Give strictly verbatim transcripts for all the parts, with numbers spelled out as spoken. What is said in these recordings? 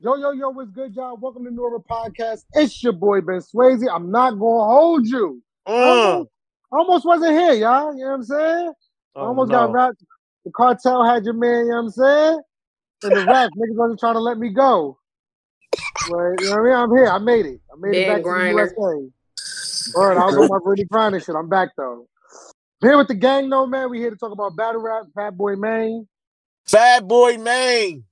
Yo, yo, yo, what's good, y'all? Welcome to Normal Podcast. It's your boy, Ben Swayze. I'm not going to hold you. Mm. Almost, almost wasn't here, y'all. You know what I'm saying? Oh, almost no. got wrapped. The cartel had your man, you know what I'm saying? And the rap niggas wasn't trying to let me go. But, you know what I mean? I'm here. I made it. I made ben it back Griner. to the U S A. All right, I was on my Brady Griner shit. I'm back, though. I'm here with the gang, though, man. We're here to talk about battle rap, Fat Boy Maine. Fat Boy Maine.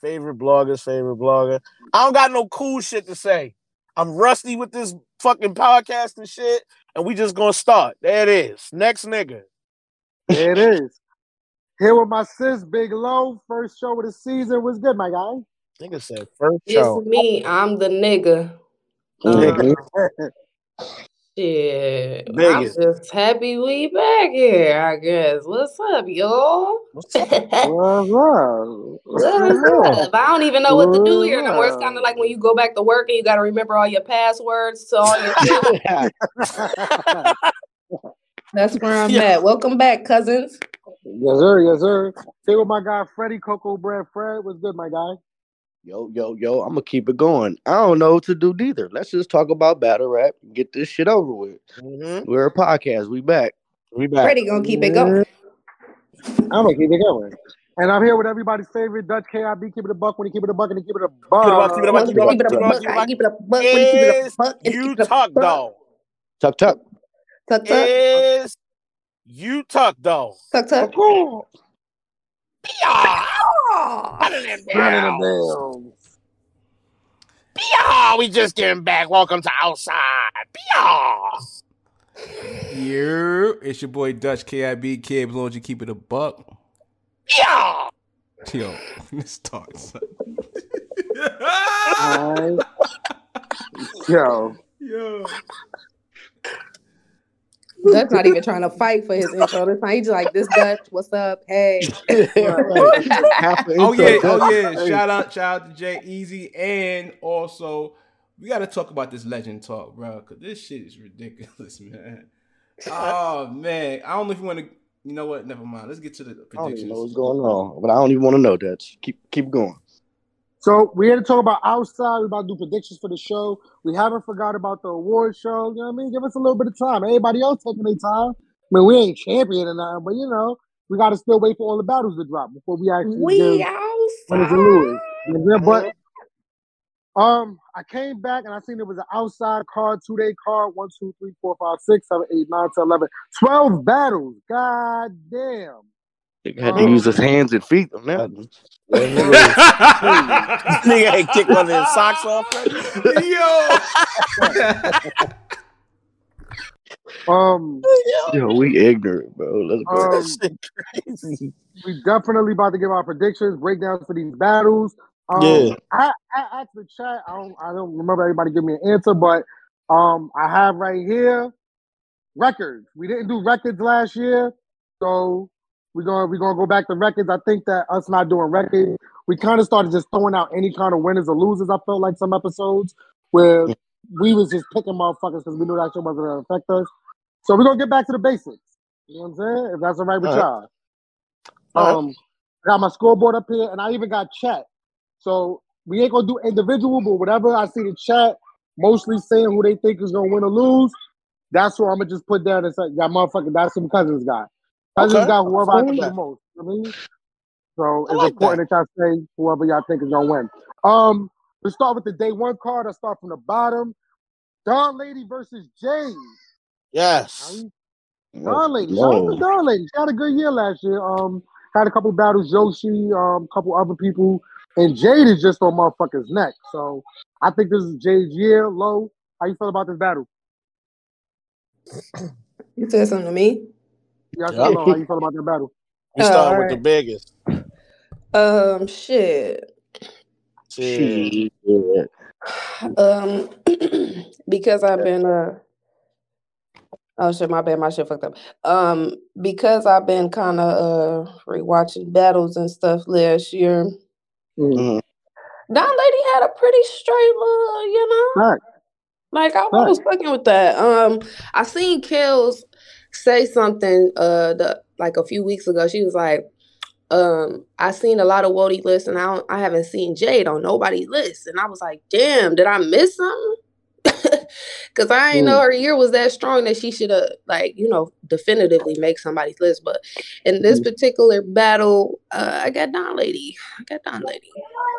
Favorite bloggers, favorite blogger. I don't got no cool shit to say. I'm rusty with this fucking podcast and shit, and we just gonna start. There it is. Next nigga. There it is. Here with my sis, Big Low. First show of the season. What's good, my guy? Nigga said first show. It's me. I'm the nigga. Uh, shit. Biggest. I'm just happy we back here, I guess. What's up, y'all? What's up? What's up? What's up? I don't even know what to do here no more. It's kind of like when you go back to work and you got to remember all your passwords to all your That's where I'm yeah. at. Welcome back, cousins. Yes, sir. Yes, sir. Stay with my guy, Freddie Cocoa Bread. Fred, what's good, my guy? Yo, yo, yo, I'm going to keep it going. I don't know what to do neither. Let's just talk about battle rap and get this shit over with. Mm-hmm. We're a podcast. We back. We back. Freddie going to keep it going. I'm going to keep it going. And I'm here with everybody's favorite Dutch K I B. Keep it a buck when you keep it a buck and you keep it a buck. Keep it a buck. Keep it a buck. Keep it a buck. Is you talk, dog. Tuck, tuck. Tuck, tuck. Is you talk, dog. Tuck, tuck. P R, we just getting back. Welcome to Outside. P R. Yeah, it's your boy Dutch K I B. Kid, as long as you keep it a buck. Yeah. Yo, let's talk, son. uh, yo. Yo. Dutch not even trying to fight for his intro this time. He's just like, this Dutch, what's up? Hey. oh, yeah. Oh, yeah. Shout out, shout out to Jay Easy. And also, we got to talk about this legend talk, bro, because this shit is ridiculous, man. Oh, man. I don't know if you want to. You know what? Never mind. Let's get to the predictions. I don't even know what's going on, but I don't even want to know that. Keep keep going. So we're here to talk about Outside. We're about to do predictions for the show. We haven't forgot about the award show. You know what I mean? Give us a little bit of time. Everybody else taking their time. I mean, we ain't champion or nothing, but you know, we got to still wait for all the battles to drop before we actually we do outside. But um, I came back and I seen there was an outside card, two-day card, one, two, three, four, five, six, seven, eight, nine, ten, eleven, twelve battles. God damn. They had to um, use his hands and feet on that one. Nigga ain't kicked one of his socks off. Yo. um, Yo, we ignorant, bro. Let's go. Um, that shit crazy. We definitely about to give our predictions, breakdowns for these battles. Um, yeah. I, I asked the chat. I don't. I don't remember everybody giving me an answer, but um, I have right here records. We didn't do records last year, so. We're gonna we're gonna go back to records. I think that us not doing records, we kind of started just throwing out any kind of winners or losers. I felt like some episodes where we was just picking motherfuckers because we knew that shit wasn't gonna affect us. So we're gonna get back to the basics. You know what I'm saying? If that's all right with y'all. Right. Um, right. I got my scoreboard up here, and I even got chat. So we ain't gonna do individual, but whatever I see the chat, mostly saying who they think is gonna win or lose. That's what I'm gonna just put down and say, yeah, motherfucker, that's some cousins guy. I okay. just got whoever I think the most. You know I mean? So it's like important that. that y'all say whoever y'all think is gonna win. Um, let's start with the day one card. I start from the bottom. Darn Lady versus Jade. Yes. Right? Darn Lady. Shout out to Darn Lady. She had a good year last year. Um, had a couple battles. Yoshi, um, a couple other people, and Jade is just on motherfuckers' neck. So I think this is Jade's year. Low. How you feel about this battle? You said something to me. Yeah, I don't know how you feel about that battle. We start uh, with right. the biggest. Um, shit. Shit. Um, because I've been uh, oh shit, my bad, my shit fucked up. Um, because I've been kind of uh rewatching battles and stuff last year. Mm-hmm. That lady had a pretty straight look, you know. Right. Like I was right. fucking with that. Um, I seen Kills say something uh the like a few weeks ago. She was like, Um, I seen a lot of Wody lists, and I don't, I haven't seen Jade on nobody's list. And I was like, damn, did I miss something? Because I ain't mm. know her year was that strong that she should have, like, you know, definitively make somebody's list. But in this mm. particular battle, uh, I got Darn Lady. I got Darn Lady.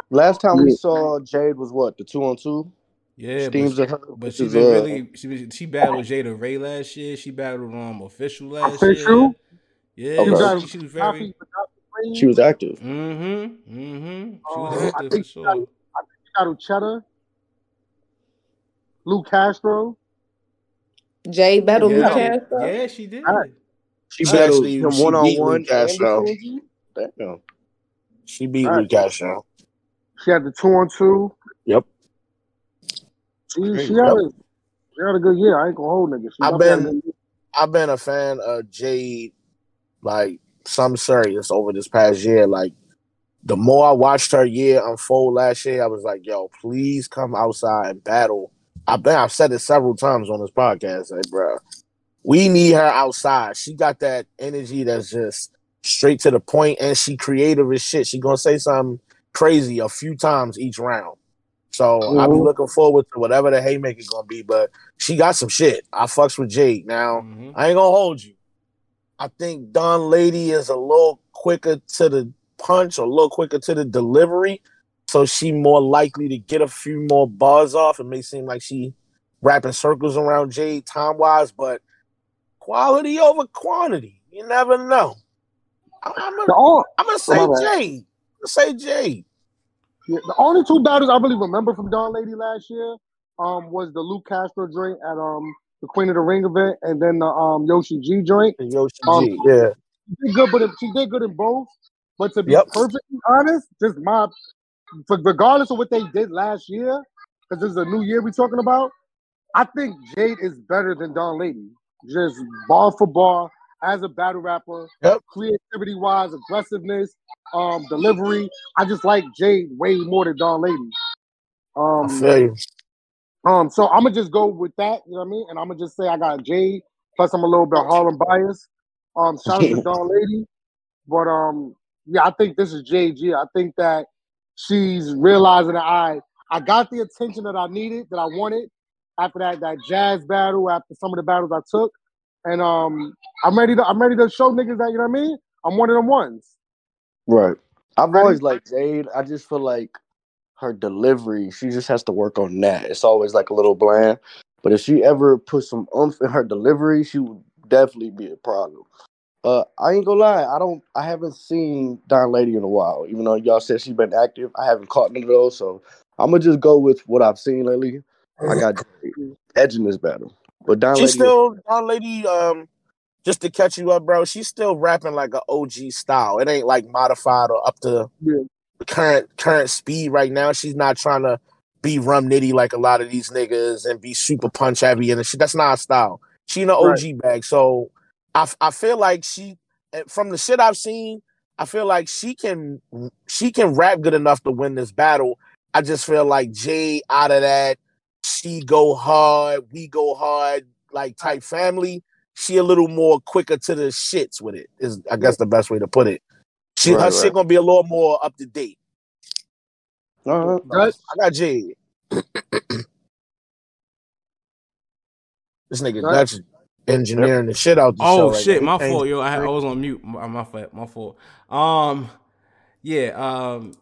Last time we saw Jade was what, the two on two? Yeah, Steams but, she, her, but she been uh, really she she battled Jada Ray last year. She battled um official last official? year. Yeah, okay. she, she was very. She was active. Mm-hmm. Mm-hmm. She was uh, active. I think she battled sure. Cheddar, Lou Castro. Jay battled yeah. Lou Castro. Yeah, she did. Right. She battled him one on one. Castro. Damn. She beat right. Lou Castro. She had the two on two. Yep. She, she, had a, she had a good year. I ain't gonna hold niggas. I've been, I've been a fan of Jade, like, some serious over this past year. Like, the more I watched her year unfold last year, I was like, yo, please come outside and battle. I've been, I've said it several times on this podcast. Like, bro, we need her outside. She got that energy that's just straight to the point, and she creative as shit. She gonna say something crazy a few times each round. So mm-hmm. I'll be looking forward to whatever the haymaker's gonna be, but she got some shit. I fucks with Jade. Now mm-hmm. I ain't gonna hold you. I think Darn Lady is a little quicker to the punch, a little quicker to the delivery, so she more likely to get a few more bars off. It may seem like she wrapping circles around Jade time wise, but quality over quantity. You never know. I'm, I'm gonna no. say Jade. I'm gonna say Jade. Yeah, the only two battles I really remember from Darn Lady last year um, was the Luke Castro joint at um, the Queen of the Ring event, and then the um, Yoshi G joint. The Yoshi um, G, yeah. She did good, but she did good in both. But to be yep. perfectly honest, just my regardless of what they did last year, because this is a new year we're talking about, I think Jade is better than Darn Lady, just bar for bar as a battle rapper, yep. creativity-wise, aggressiveness. Um, delivery. I just like Jade way more than Darn Lady. Um, I feel you. um, so I'm gonna just go with that. You know what I mean? And I'm gonna just say I got Jade. Plus, I'm a little bit Harlem biased. Um, shout out to Darn Lady, but um, yeah, I think this is Jade's year. I think that she's realizing that I I got the attention that I needed, that I wanted after that that jazz battle, after some of the battles I took, and um, I'm ready to I'm ready to show niggas that, you know what I mean? I'm one of them ones. Right. I've always liked Jade. I just feel like her delivery, she just has to work on that. It's always like a little bland. But if she ever put some oomph in her delivery, she would definitely be a problem. Uh, I ain't gonna lie. I don't. I haven't seen Darn Lady in a while. Even though y'all said she's been active, I haven't caught none of those. So I'm gonna just go with what I've seen lately. I got Jade edging this battle. But Darn Lady, she's still Darn Lady. Um. Just to catch you up, bro, she's still rapping like an O G style. It ain't like modified or up to yeah. the current current speed right now. She's not trying to be Rum Nitty like a lot of these niggas and be super punch heavy and shit. That's not her style. She in the O G right. bag. So I, I feel like she, from the shit I've seen, I feel like she can she can rap good enough to win this battle. I just feel like Jay out of that, she go hard, we go hard, like type family. She a little more quicker to the shits with it, is I guess the best way to put it. She right, her right. shit gonna be a little more up to date. Uh, I got Jade. This nigga Dutch engineering the shit out. The oh show right shit, now. my fault, yo. I, I was on mute. My, my fault. My fault. Um, yeah. Um,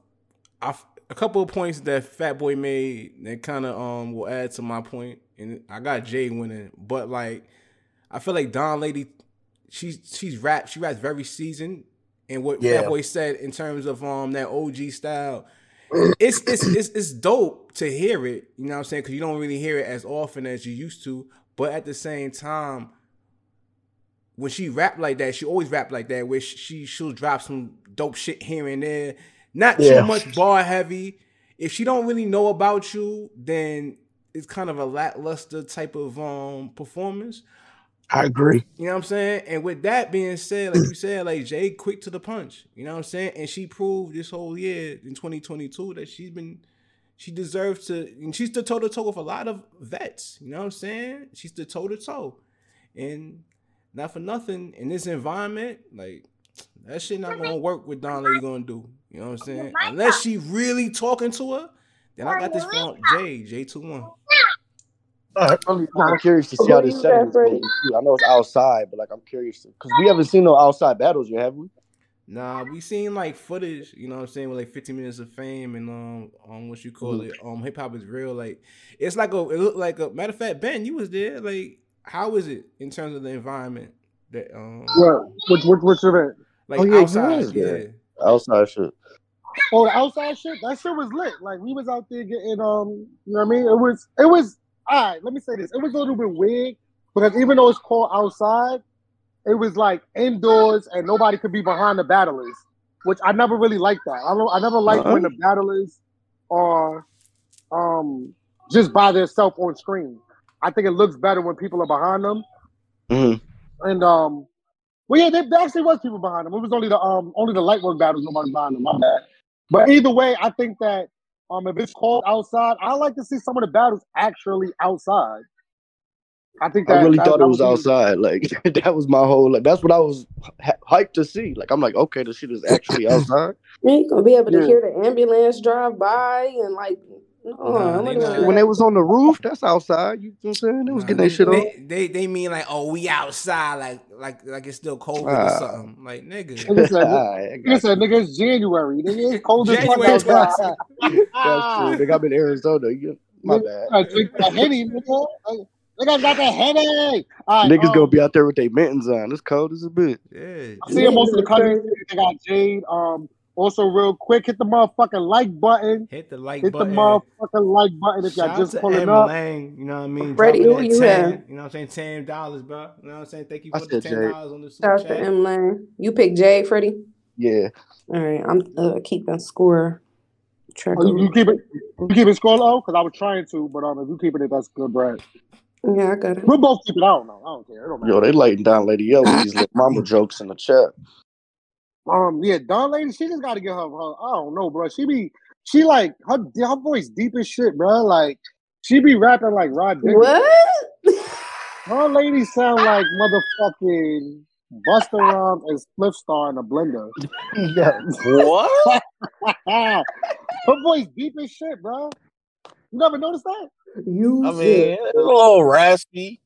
I a couple of points that Fat Boy made that kind of um will add to my point, and I got Jade winning, but like. I feel like Darn Lady, she's she's rap. She raps very seasoned, and what yeah. Fatboy said in terms of um that O G style, it's it's it's it's dope to hear it. You know what I'm saying? Because you don't really hear it as often as you used to. But at the same time, when she rapped like that, she always rapped like that. Where she she'll drop some dope shit here and there, not yeah. too much bar heavy. If she don't really know about you, then it's kind of a lackluster type of um performance. I agree. You know what I'm saying? And with that being said, like you said, like Jade quick to the punch. You know what I'm saying? And she proved this whole year in twenty twenty-two that she's been, she deserves to, and she's the toe-to-toe with a lot of vets. You know what I'm saying? She's the toe-to-toe. And not for nothing, in this environment, like That shit not gonna work with Darn Lady gonna do. You know what I'm saying? Unless she really talking to her, then I got this from Jay, J two one. I'm really kind of curious to see how this setting is going. I know it's outside, but like I'm curious because we haven't seen no outside battles yet, have we? Nah, we seen like footage, you know what I'm saying, with like fifteen minutes of fame and um on what you call mm-hmm. it, um hip hop is real. Like it's like a it looked like a matter of fact, Ben, you was there. Like, how is it in terms of the environment that um right. what what what's your event? Like oh, yeah, outside, yeah. yeah. Outside shit. Oh, the outside shit, that shit was lit. Like we was out there getting um, you know what I mean? It was it was all right, let me say this. It was a little bit weird because even though it's called outside, it was like indoors and nobody could be behind the battlers, which I never really liked that. I don't, I never liked uh-huh. when the battlers are um, just by themselves on screen. I think it looks better when people are behind them. Mm-hmm. And um, well, yeah, there, there actually was people behind them. It was only the um, only the light work battles nobody behind them. My bad. But either way, I think that um, if it's cold outside, I like to see some of the battles actually outside. I think that, I really that, thought that it was, was outside. Like that was my whole. Like that's what I was ha- hyped to see. Like I'm like, okay, this shit is actually outside. You ain't gonna be able to yeah. hear the ambulance drive by and like. No, nah, they not, when they was on the roof, that's outside. You know what I'm saying? They was nah, getting their shit on. They, they they mean like, oh, we outside, like like like it's still cold uh, or something. Like nigga, it's like, right, nigga, it's January. Nigga, it's cold as fuck outside. That's true. Nigga, I'm in Arizona. You, my bad. I drink a Henny. Niggas got that headache. Right, niggas um, gonna be out there with their mittens on. It's cold as a bitch. Yeah. I see yeah. most of the countries. They got Jade. Um, also, real quick, hit the motherfucking like button. Hit the like hit button. Hit the motherfucking like button if y'all just pulling M. up. Lang, you know what I mean? Freddie, who you ten, have? You know what I'm saying? ten dollars, bro. You know what I'm saying? Thank you for the ten dollars on the super chat. Shout out to M. Lang. You picked Jade, Freddie? Yeah. All right. I'm uh, keeping score. Oh, you, you, keep it, you keep it score low? Because I was trying to, but um, if you keep it, that's good, Brad. Yeah, I got it. We're both keeping it. I don't know. I don't care. It don't matter. Yo, they lighting Darn Lady up with these little mama jokes in the chat. Um, yeah, Darn Lady, she just got to get her, her. I don't know, bro. She be, she like her, her voice deep as shit, bro. Like she be rapping like Rod Dick. What? Darn Lady sound like motherfucking Busta Rhymes and Spliff Star in a blender. Yes. What? Her voice deep as shit, bro. You never noticed that? You I mean, said. It's a little raspy.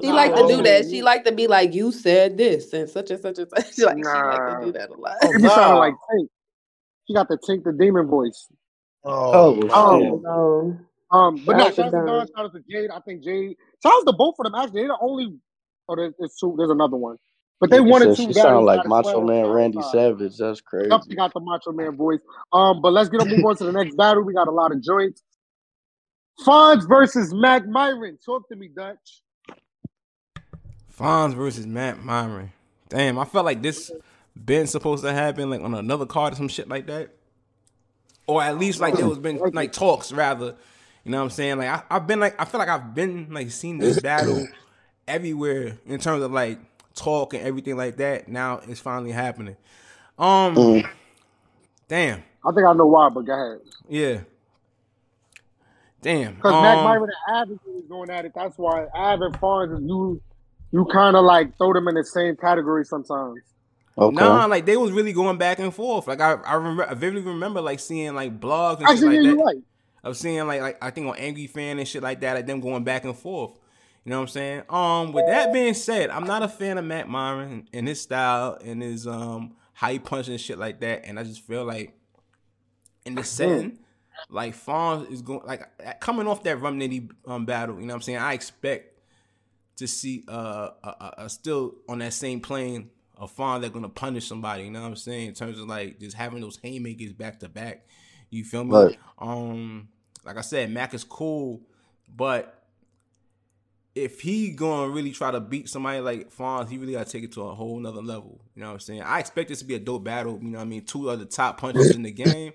She like to do that. She like to be like, you said this and such and such and such. She like, nah. She like to do that a lot. Oh, no. Like Tank. She got to Tank the Demon voice. Oh, oh, oh no. Um, but no, shout out to Jade. I think Jade. Shout out to both of them. Actually, they're the only. Oh, there's, there's two. There's another one. But they yeah, wanted to. She sound like Macho Man Randy Savage. That's crazy. She got the Macho Man voice. Um, but let's get on move on to the next battle. We got a lot of joints. Fonz versus Mac Myron. Talk to me, Dutch. Fonz versus Mac Myron. Damn, I felt like this been supposed to happen like on another card or some shit like that. Or at least like there was been like talks rather. You know what I'm saying? Like I, I've been like I feel like I've been like seeing this battle everywhere in terms of like talk and everything like that. Now it's finally happening. Um mm. Damn. I think I know why, but go ahead. Yeah. Damn. Because um, Mac Myron and Ad is going at it. That's why Ad and Fonz is new. You kind of like throw them in the same category sometimes. Okay. Nah, like they was really going back and forth. Like I, I remember, I vividly remember like seeing like blogs and Actually, shit like yeah, that. You're right. Of seeing like, like I think on Angry Fan and shit like that, like them going back and forth. You know what I'm saying? Um, with that being said, I'm not a fan of Mac Myron and his style and his um how he punches and shit like that. And I just feel like in the setting. Like Fonz is going like coming off that Rum Nitty um, battle, you know what I'm saying? I expect to see uh a, a, a still on that same plane of Fonz that's gonna punish somebody, you know what I'm saying? In terms of like just having those haymakers back to back, you feel me? Right. Um, like I said, Mac is cool, but if he gonna really try to beat somebody like Fonz, he really gotta take it to a whole nother level. You know what I'm saying? I expect this to be a dope battle. You know what I mean? Two of the top punches in the game.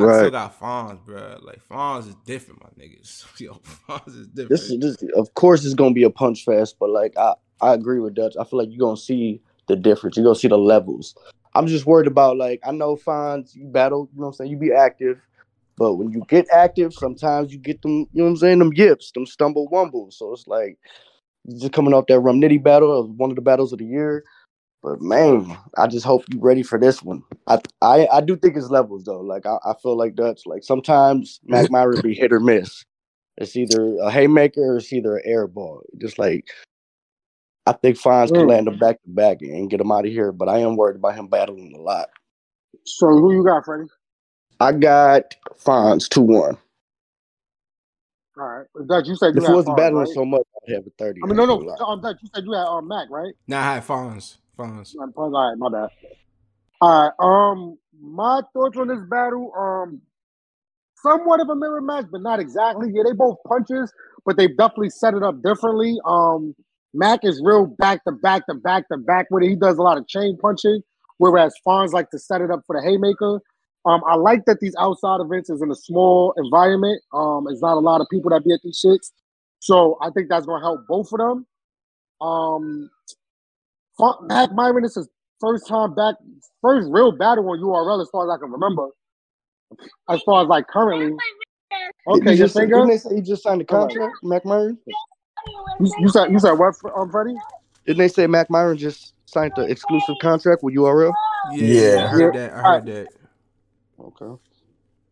I right. still got Fonz, bro. Like Fonz is different, my niggas. Yo, Fonz is different. This, this, of course, it's gonna be a punch fest, but like I, I agree with Dutch. I feel like you're gonna see the difference. You're gonna see the levels. I'm just worried about like I know Fonz, you battle, you know what I'm saying. You be active, but when you get active, sometimes you get them. You know what I'm saying? Them yips, them stumble wumbles. So it's like just coming off that Rum Nitty battle, one of the battles of the year. But man, I just hope you ready for this one. I I, I do think it's levels though. Like I, I feel like that's like sometimes Mac Myron be hit or miss. It's either a haymaker or it's either an air ball. Just like I think Fonz can land him back to back and get him out of here, but I am worried about him battling a lot. So who you got, Freddie? I got Fonz two one. All right. Doug, you said you if it wasn't Fonz, battling right? so much, I'd have a thirty. I mean, no, no. Um, Doug, you said you had uh, Mac, right? Nah, I had Fonz. Fonz. All right, my bad. All right. Um, my thoughts on this battle, um, somewhat of a mirror match, but not exactly. Yeah, they both punches, but they definitely set it up differently. Um, Mac is real back to back to back to back with it. He does a lot of chain punching, whereas Fonz like to set it up for the haymaker. Um, I like that these outside events is in a small environment. Um, it's not a lot of people that be at these shits. So I think that's going to help both of them. Um, Mac Myron, this is first time back, first real battle on U R L as far as I can remember. As far as like currently. Okay, you say you just signed the contract, right. Mac Myron? You, you, said, you said what, um, Freddie? Didn't they say Mac Myron just signed the exclusive contract with U R L? Yeah, yeah. I heard yeah. that. I heard right. that. Okay.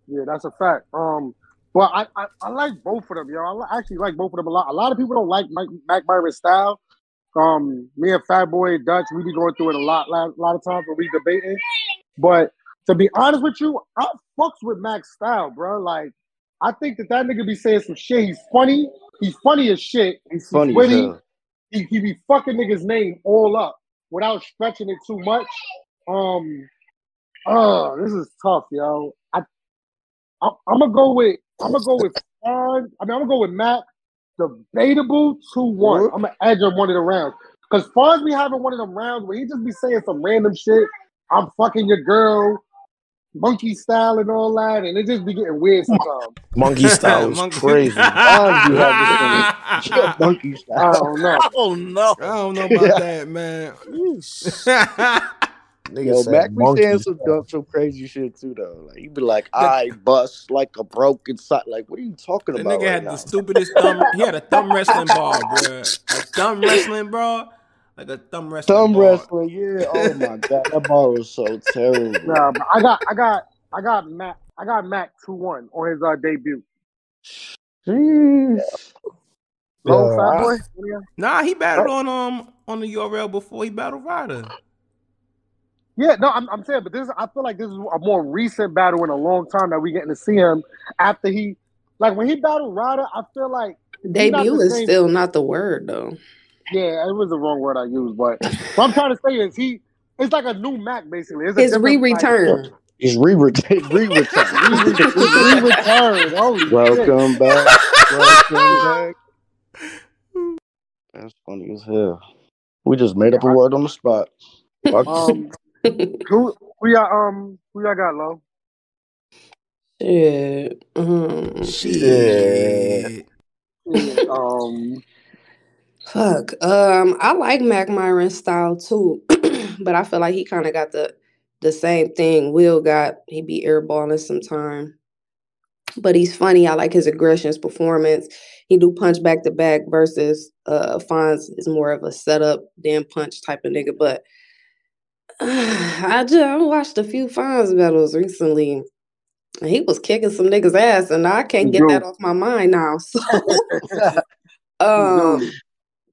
Yeah, that's a fact. Um, but I, I, I like both of them, y'all. I actually like both of them a lot. A lot of people don't like Mike, Mac Myron's style. Um, me and Fat Boy Dutch, we be going through it a lot, a lot of times when we debating. But to be honest with you, I fucks with Mac's style, bro. Like, I think that that nigga be saying some shit. He's funny. He's funny as shit. He's funny. Witty. He, he be fucking niggas' name all up without stretching it too much. Um, oh, this is tough, yo. I, I I'm gonna go with I'm gonna go with Fonz. I mean, I'm gonna go with Mac. Debatable two one. I'm gonna edge on one of the rounds because Fonz be having one of them rounds where he just be saying some random shit. I'm fucking your girl, monkey style and all that, and it just be getting weird sometimes. Monkey style is monkey. Crazy. Fonz be having shit, monkey style. I don't know. I don't know. I don't know about yeah. that, man. Nigga, yo, Mac be saying some dumb, some crazy shit too, though. Like he be like, "I bust like a broken sock." Like, what are you talking about? That nigga right had now? The stupidest thumb. He had a thumb wrestling ball, bro. A thumb wrestling ball, like a thumb wrestling. Thumb wrestling, yeah. Oh my god, that ball was so terrible. Nah, but I got, I got, I got Mac. I got Mac two one on his uh, debut. Jeez. Yeah. Oh, Fat Boy? Yeah. Nah, he battled on um on the U R L before he battled Ryder. Yeah, no, I'm, I'm saying, but this I feel like this is a more recent battle in a long time that we getting to see him after he, like when he battled Ryder, I feel like debut is still not the word though. Yeah, it was the wrong word I used, but what I'm trying to say is he, it's like a new Mac basically. It's, it's re-return. It's re-return. Re-return. Re-return. Holy Welcome shit. back. Welcome back. That's funny as hell. We just made up a word on the spot. Um, who we got? Um, who y'all got, Lo? Shit. Mm-hmm. Shit. Shit. Um. Fuck. Um, I like Mac Myron's style too, but I feel like he kind of got the the same thing Will got. He be airballing sometime, but he's funny. I like his aggression, his performance. He do punch back to back versus uh Fonz is more of a setup than punch type of nigga, but. I just I watched a few Fonz battles recently. And he was kicking some niggas' ass, and I can't get no. that off my mind now. So, um, no.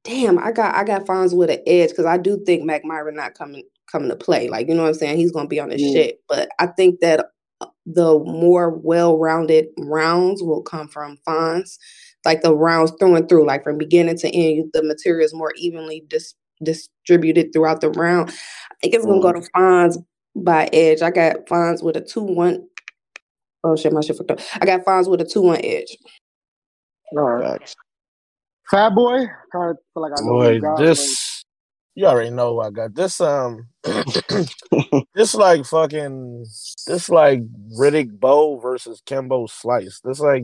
damn, I got I got Fonz with an edge because I do think Mac Myron not coming coming to play. Like you know what I'm saying, he's gonna be on his yeah. shit. But I think that the more well rounded rounds will come from Fonz, like the rounds through and through, like from beginning to end. The material is more evenly dis- distributed throughout the round. I think it's going to go to Fonz by edge. I got Fonz with a two one. Oh, shit, my shit fucked up. I got Fonz with a two one edge. All right. Fat Boy? I kind of feel like I know Boy, got, this... Like... You already know what I got. This, um... this, like, fucking... This, like, Riddick Bowe versus Kimbo Slice. This, like...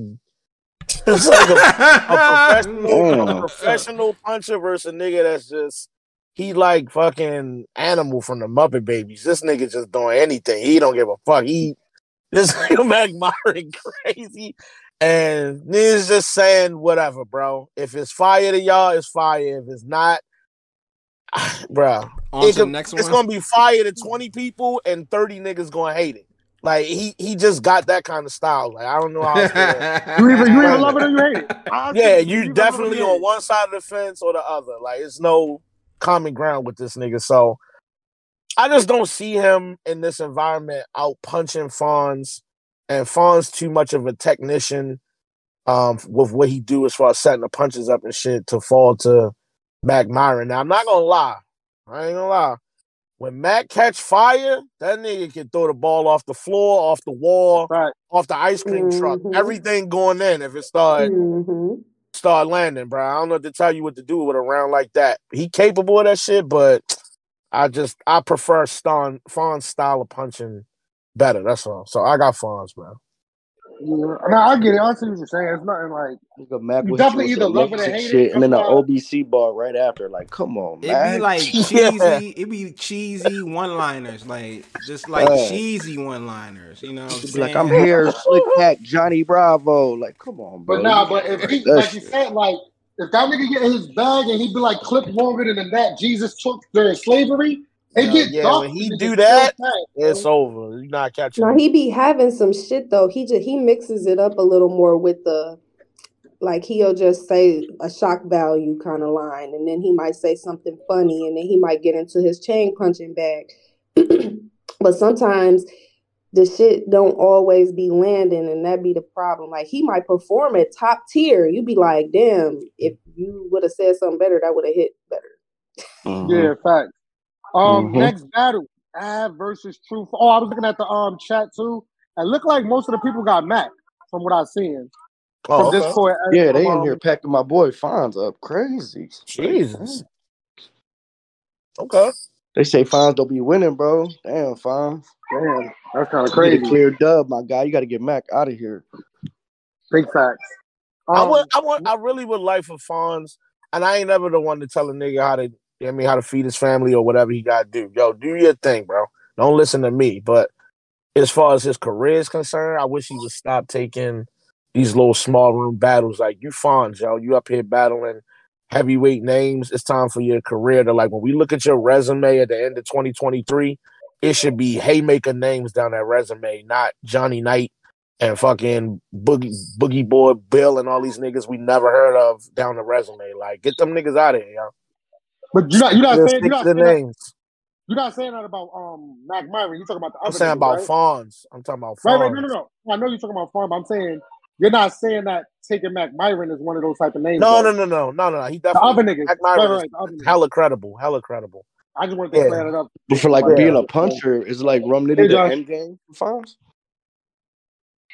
This, like, a, a, professional, a professional puncher versus a nigga that's just... He like fucking Animal from the Muppet Babies. This nigga just doing anything. He don't give a fuck. He this nigga Mac Myron crazy. And niggas just saying whatever, bro. If it's fire to y'all, it's fire. If it's not, bro. On to could, the next one. It's gonna be fire to twenty people and thirty niggas gonna hate it. Like he he just got that kind of style. Like I don't know how to you either you either love it or you hate it. Yeah, you, you definitely on one side of the fence or the other. Like it's no common ground with this nigga. So I just don't see him in this environment out punching Fonz, and Fonz too much of a technician um, with what he do as far as setting the punches up and shit to fall to Mac Myron. Now I'm not gonna lie, I ain't gonna lie. When Mac catch fire, that nigga can throw the ball off the floor, off the wall, right. off the ice cream mm-hmm. truck. Everything going in if it start mm-hmm. start landing, bro. I don't know what to tell you what to do with a round like that. He capable of that shit, but I just I prefer Ston Fonz style of punching better. That's all. So I got Fonz, bro. Yeah. No, I get it. I see what you're saying. It's nothing like a Mac you definitely either love it or hate it, and then the O B C bar right after. Like, come on, man. It be like cheesy. It be cheesy one-liners, like just like uh, cheesy one-liners. You know, what I'm saying? Like I'm here, slick back, Johnny Bravo. Like, come on, bro. But nah, but if he, like you said, like if that nigga get in his bag and he be like clip longer than that, Jesus took their slavery. They yeah, get yeah, dark. When he do that, it's over. You're not catching. Now he be having some shit though. He just he mixes it up a little more with the, like he'll just say a shock value kind of line, and then he might say something funny, and then he might get into his chain punching bag. But sometimes the shit don't always be landing, and that be the problem. Like he might perform at top tier. You be like, damn, if you would have said something better, that would have hit better. Mm-hmm. Yeah, fact. Um, mm-hmm. Next battle, Ad versus Truefoe. Oh, I was looking at the um chat too. It looked like most of the people got Mac from what I seen. Oh, okay. Discord, yeah, they um, in here packing my boy Fonz up crazy. Jesus. Okay. They say Fonz don't be winning, bro. Damn, Fonz. Damn, that's kind of crazy. You need a clear dub, my guy. You got to get Mac out of here. Big facts. Um, I would, I want, I really would like for Fonz, and I ain't ever the one to tell a nigga how to. I mean, how to feed his family or whatever he got to do. Yo, do your thing, bro. Don't listen to me. But as far as his career is concerned, I wish he would stop taking these little small room battles. Like, you Fonz, yo. You up here battling heavyweight names. It's time for your career to, like, when we look at your resume at the end of twenty twenty-three, it should be haymaker names down that resume, not Johnny Knight and fucking Boogie, Boogie Boy Bill and all these niggas we never heard of down the resume. Like, get them niggas out of here, yo. But you're not, you're not They'll saying you're not, you're, not, you're not saying that about um Mac Myron. You're talking about the other I'm saying people, about right? Fonz. I'm talking about Fonz. Right, right, no, no, no. I know you're talking about Fonz, but I'm saying you're not saying that taking Mac Myron is one of those type of names. No, though. no, no, no, no, no. He definitely the other niggas. Mac Myron right, right, is hella credible, hella credible. I just wanted to yeah. clear it up. But for like yeah. being a puncher, is like Rum Nitty hey, the end game for Fonz?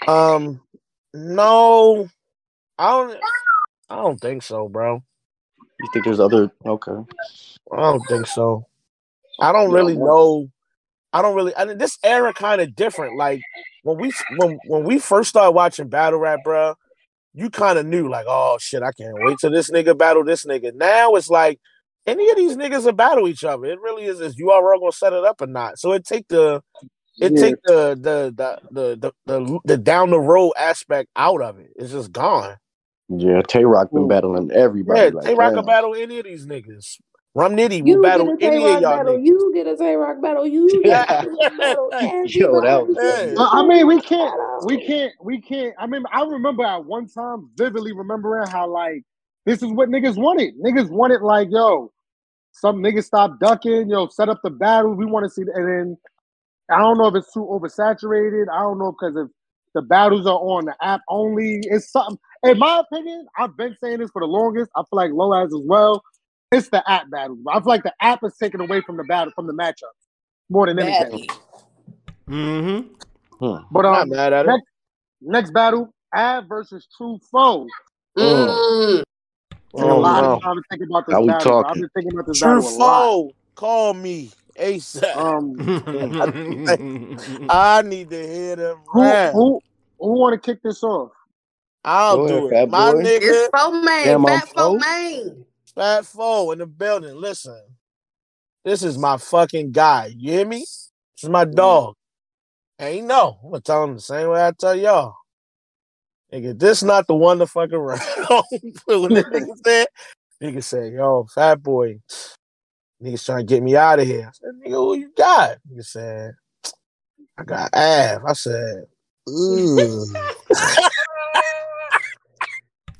Um, no, I don't. I don't think so, bro. You think there's other okay? I don't think so. I don't really know. I don't really. I mean, this era kind of different. Like when we when when we first started watching battle rap, bro, you kind of knew like, oh shit, I can't wait till this nigga battle this nigga. Now it's like any of these niggas will battle each other. It really is. Is U R L gonna set it up or not? So it take the it yeah. take the the the the the, the, the down the road aspect out of it. It's just gone. Yeah, Tay Roc been battling everybody. Yeah, like, Tay Roc can battle any of these niggas. Rum Nitty will battle any of y'all battle. niggas. You get a Tay Roc battle. You get a battle. Yo, that was I mean, we can't, we can't, we can't. I mean, I remember at one time vividly remembering how like this is what niggas wanted. Niggas wanted like, yo, some niggas stop ducking. Yo, set up the battle. We want to see, the, and then I don't know if it's too oversaturated. I don't know because if the battles are on the app only. It's something. In my opinion, I've been saying this for the longest. I feel like Loaz as well. It's the app battle. I feel like the app is taken away from the battle, from the matchup, more than anything. Mm-hmm. Huh. But um, next, next battle, Ad versus Truefoe. Mm. Mm. A lot of time thinking about this battle. I've been thinking about this battle a lot. Truefoe, call me ASAP. Um, I, I need to hear them. Who, who, who want to kick this off? I'll boy, do it. My boy. Nigga. It's Foe Main. Fat Foe Main. Fat Foe in the building. Listen. This is my fucking guy. You hear me? This is my dog. And you know, I'm going to tell him the same way I tell y'all. Nigga, this not the one to fuck around. When the nigga said, nigga said, yo, Fat Boy, Niggas trying to get me out of here. I said, nigga, who you got? Nigga said, I got Av. I said, ooh.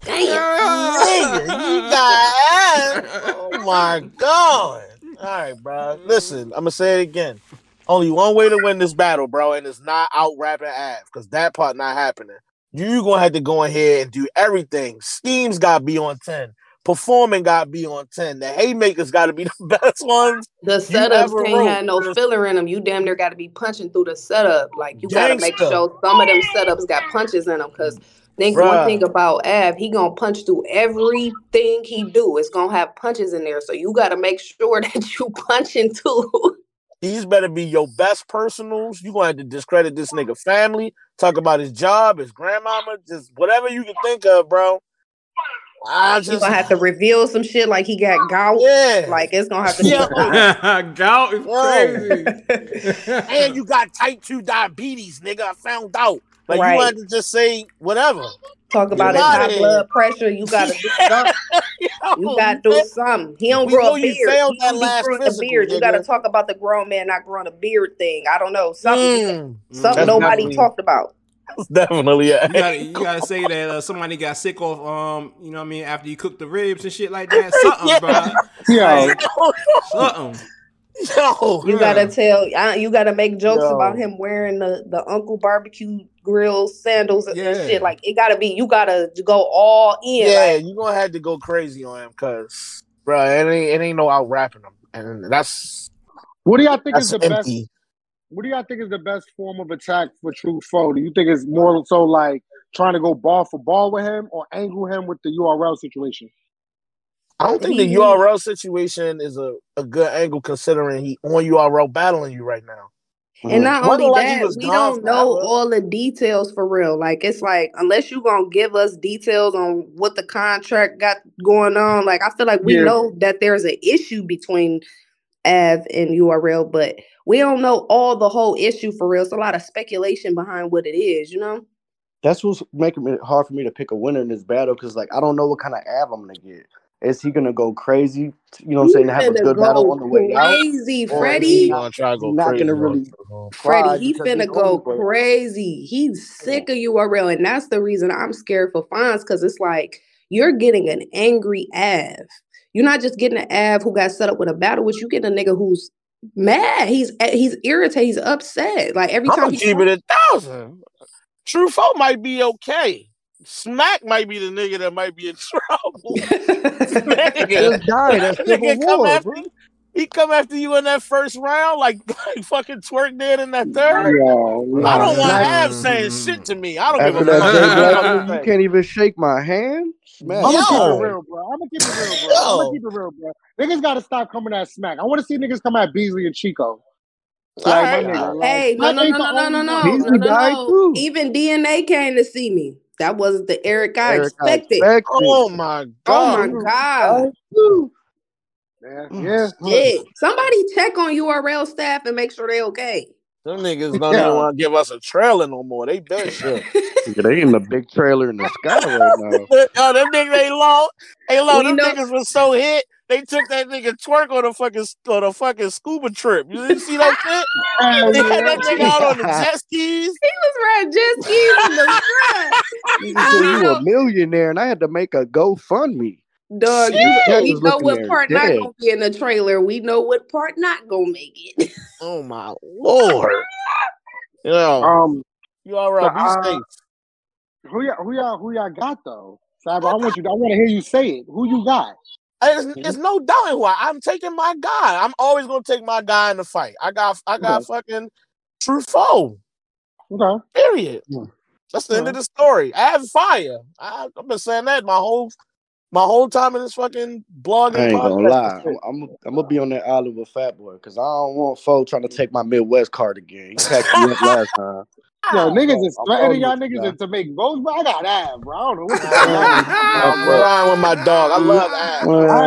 Damn. Nigga, you got Av? Oh, my God. All right, bro. Listen, I'm going to say it again. Only one way to win this battle, bro, and it's not out-rapping Av, because that part not happening. You're going to have to go in here and do everything. Schemes got to be on ten. Performing got to be on ten. The haymakers got to be the best ones. The setups can't have no filler in them. You damn near got to be punching through the setup. Like, you got to make sure some of them setups got punches in them. Because think Bruh. one thing about Av, he going to punch through everything he do. It's going to have punches in there. So you got to make sure that you punching through. These better be your best personals. You going to have to discredit this nigga family. Talk about his job, his grandmama. Just whatever you can think of, bro. I just, you gonna have to reveal some shit like he got gout. Yeah. Like it's gonna have to be yeah. Gout is crazy. And you got type two diabetes, nigga. I found out. Like right. You wanted to just say whatever. Talk about it, high blood pressure. You gotta do something. Yo, you gotta do something. He don't grow a beard. You failed that last physical, beard. You gotta talk about the grown man not growing a beard thing. I don't know. Something mm, something nobody definitely. talked about. That's definitely a you, gotta, you gotta say that uh, somebody got sick off, um, you know what I mean, after you cook the ribs and shit like that. Something, yeah. bro. Yo. Like, something. Yo. You gotta tell, I, you gotta make jokes Yo. about him wearing the, the Uncle Barbecue grill sandals and yeah. shit. Like, it gotta be, you gotta go all in. Yeah, like, you gonna have to go crazy on him, because, bro, it ain't, it ain't no out rapping him. And that's. What do y'all think is the empty. best? What do y'all think is the best form of attack for Truefoe? Do you think it's more so like trying to go ball for ball with him or angle him with the U R L situation? I don't think the U R L situation is a, a good angle considering he on U R L battling you right now. And not mm-hmm. only like that, we don't know all the details for real. Like, it's like, unless you're going to give us details on what the contract got going on, like, I feel like we yeah. know that there's an issue between Av and U R L, but we don't know all the whole issue for real. It's a lot of speculation behind what it is, you know? That's what's making it hard for me to pick a winner in this battle, because, like, I don't know what kind of Av I'm going to get. Is he going to go crazy? You know what I'm saying? Have a good go battle on the way out? Crazy, Freddie. Not going to really. Freddie, he finna go crazy. He's sick of U R L, and that's the reason I'm scared for Fonz, because it's like, you're getting an angry Av. You're not just getting an Av who got set up with a battle, which you get a nigga who's mad. He's he's irritated. He's upset. Like every I'm time. I'm keep it a thousand. Truefoe might be okay. Smack might be the nigga that might be in trouble. Nigga, died. That's nigga come war, after, he come after you in that first round, like, like fucking Twerk did in that third. Yo, yo, I don't want to have saying shit to me. I don't after give a fuck. You can't even shake my hand. Smack. I'm gonna keep it real, bro. I'm gonna keep it real, bro. I'm gonna keep it real, bro. Niggas gotta stop coming at Smack. I want to see niggas come at Beasley and Chico. Like, right. nigga, like, hey, no, no, no, no, no, no, no, no, no, no. Even D N A came to see me. That wasn't the Eric I Eric expected. I expected. Oh my god! Oh my god! Yeah, yeah. yeah. Somebody check on U R L staff and make sure they okay. Them niggas don't yeah. even want to give us a trailer no more. They done shit. They in the big trailer in the sky right now. Oh, them niggas ain't low. Hey, low. Them know- niggas was so hit. They took that nigga Twerk on a fucking on a fucking scuba trip. You didn't see that shit? Oh, they had that nigga out on the jet skis. He was riding jet skis in the front. You said you a millionaire, and I had to make a GoFundMe. Dog, you, we know what part dead. not gonna be in the trailer. We know what part not gonna make it. Oh my lord! Yo, um, you all right? So, uh, who y'all, who y'all, who y'all got though? Cyber, I want you. I want to hear you say it. Who you got? It's, it's no doubting why I'm taking my guy. I'm always gonna take my guy in the fight. I got, I got okay. fucking Truefoe. Okay. Period. Yeah. That's the yeah. end of the story. I have fire. I, I've been saying that my whole, my whole time in this fucking blog. I ain't podcast. gonna lie. I'm, I'm, I'm gonna be on that island with Fat Boy because I don't want Foe trying to take my Midwest card again. He packed me up last time. Yo, niggas is threatening y'all niggas to make votes, but I got Ab, bro. I don't know what's going on. I'm riding with my dog. I love Ab. Well, I,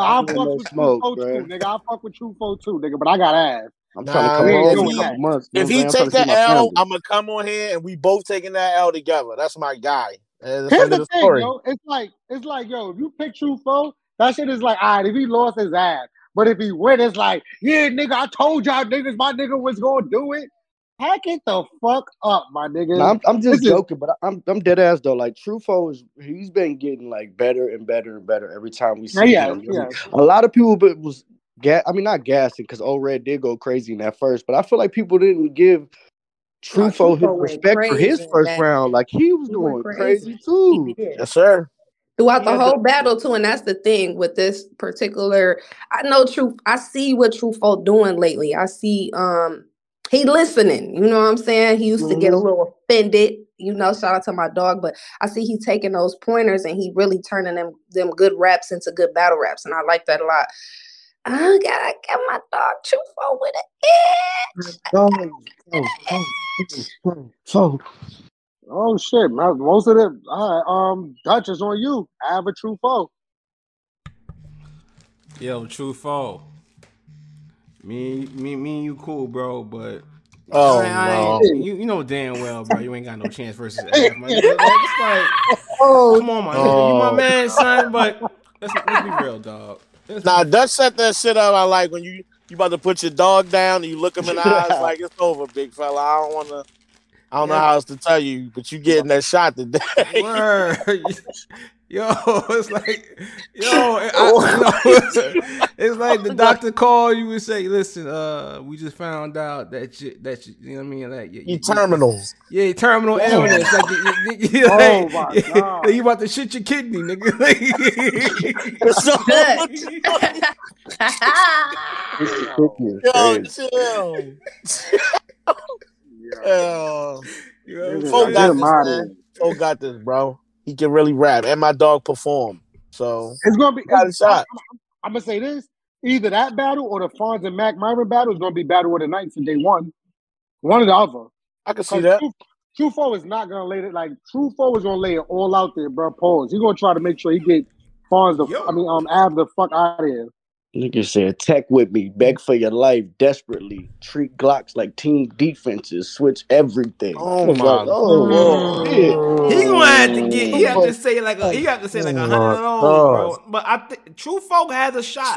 I, I fuck with Truefoe too, nigga. I fuck with Truefoe too, nigga, but I got Ab. I'm nah, trying to come on for months. If he take that L, I'm going to come on here and we both taking that L together. That's my guy. That's Here's the, the thing, story. yo. It's like, it's like, yo, if you pick Truefoe, that shit is like, all right, if he lost his ass. But if he win, it's like, yeah, nigga, I told y'all niggas my nigga was gonna do it. Pack it the fuck up, my nigga. Nah, I'm, I'm just joking, but I'm I'm dead ass though. Like Truefoe is, he's been getting like better and better and better every time we see yeah, him. Yeah. A lot of people but was ga- I mean not gassing because Old Red did go crazy in that first, but I feel like people didn't give Truefoe his respect for his first round. Like he was doing crazy too. Yes, sir. Throughout the whole battle too, and that's the thing with this particular. I know Truefoe. I see what Truefoe doing lately. I see um. He listening, you know what I'm saying? He used to get a little offended, you know, shout out to my dog, but I see he taking those pointers and he really turning them them good raps into good battle raps, and I like that a lot. I gotta get my dog Truefoe with an itch. Oh, oh, oh, oh shit, most of them, all right, um, Dutch is on you. I have a Truefoe. Yo, Truefoe. Me, me, me, and you cool, bro, but oh, I, no. you, you know damn well, bro, you ain't got no chance versus Ad, my nigga. Like, it's like, come on, my nigga, you my man, son, but let's, let's be real, dog. Let's nah, be- Dutch set that shit up. I like when you you about to put your dog down and you look him in the eyes like it's over, big fella. I don't want to. I don't yeah. know how else to tell you, but you getting that shot today. Word. Yo, it's like, yo, I, no, it's like the doctor called you and say, "Listen, uh, we just found out that you, that you, you know what I mean, like you, you, you terminals, yeah, terminal illness. Like, you, you, you, oh like, my you, god, you about to shit your kidney, nigga." Yo, chill. Yo, yo. Folk got this, Folk got this, bro. He can really rap, and my dog perform. So it's gonna be got a shot. I'm, I'm gonna say this: either that battle or the Fonz and Mac Myron battle is gonna be battle of the night from day one. One or the other. I can see that. Truefoe is not gonna lay it like Truefoe is gonna lay it all out there, bro. Pause. He's gonna try to make sure he get Fonz the. Yo. I mean, um, Av the fuck out of here. Nigga said, tech with me, beg for your life desperately, treat Glocks like team defenses, switch everything. Oh my god. Oh, yeah. He gonna have to get, he have to say like a, he have to say like a hundred dollars, bro. But I think Truefoe has a shot.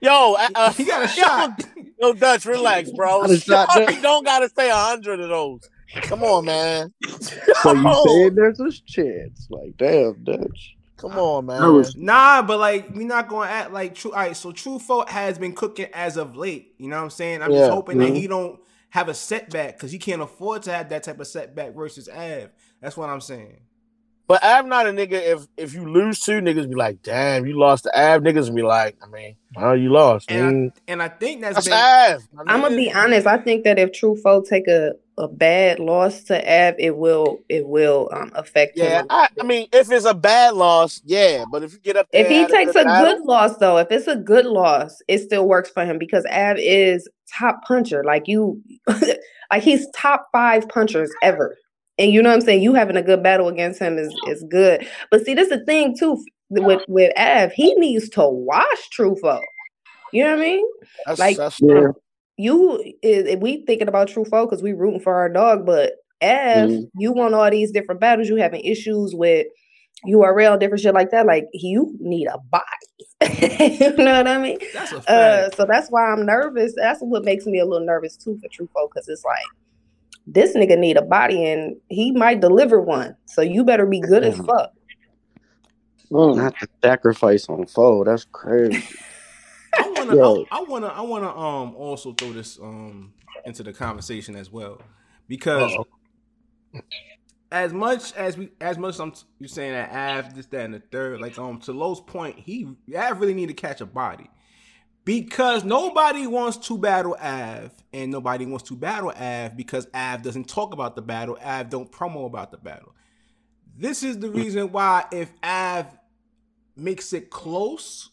Yo, uh, he got a shot. Yo, Dutch, relax, bro. You don't gotta say a hundred of those. Come on, man. So you said there's a chance. Like, damn, Dutch. Come on, man. Nah, but like we're not gonna act like True. All right, so Truefoe has been cooking as of late. You know what I'm saying? I'm yeah, just hoping mm-hmm. that he don't have a setback because he can't afford to have that type of setback versus Av. That's what I'm saying. But Av not a nigga. If if you lose two niggas, be like, damn, you lost to Av. Niggas be like, I mean, oh, you lost. And, I, and I think that's, that's been, Av. I mean, I'm gonna be honest. I think that if Truefoe take a a bad loss to Ab, it will it will um, affect yeah, him. Yeah, I, I mean, if it's a bad loss, yeah, but if you get up there... If he takes a battle, good loss, though, if it's a good loss, it still works for him because Ab is top puncher. Like, you... like, he's top five punchers ever. And you know what I'm saying? You having a good battle against him is, is good. But see, this is the thing, too, with, with Ab. He needs to wash Truefoe. You know what I mean? That's, like, that's true. You, if we thinking about Truefoe because we rooting for our dog, but as mm. you want all these different battles, you having issues with U R L, different shit like that, like you need a body. You know what I mean? That's a fact. Uh, so that's why I'm nervous. That's what makes me a little nervous too for Truefoe because it's like, this nigga need a body and he might deliver one. So you better be good mm. as fuck. Well, not to sacrifice on foe. That's crazy. I wanna, Yo. I, I wanna, I wanna, um, also throw this um into the conversation as well, because Uh-oh. as much as we, as much as I'm you saying that Av this, that, and the third, like um to Low's point, he Av really need to catch a body, because nobody wants to battle Av, and nobody wants to battle Av because Av doesn't talk about the battle, Av don't promo about the battle. This is the reason why if Av makes it close.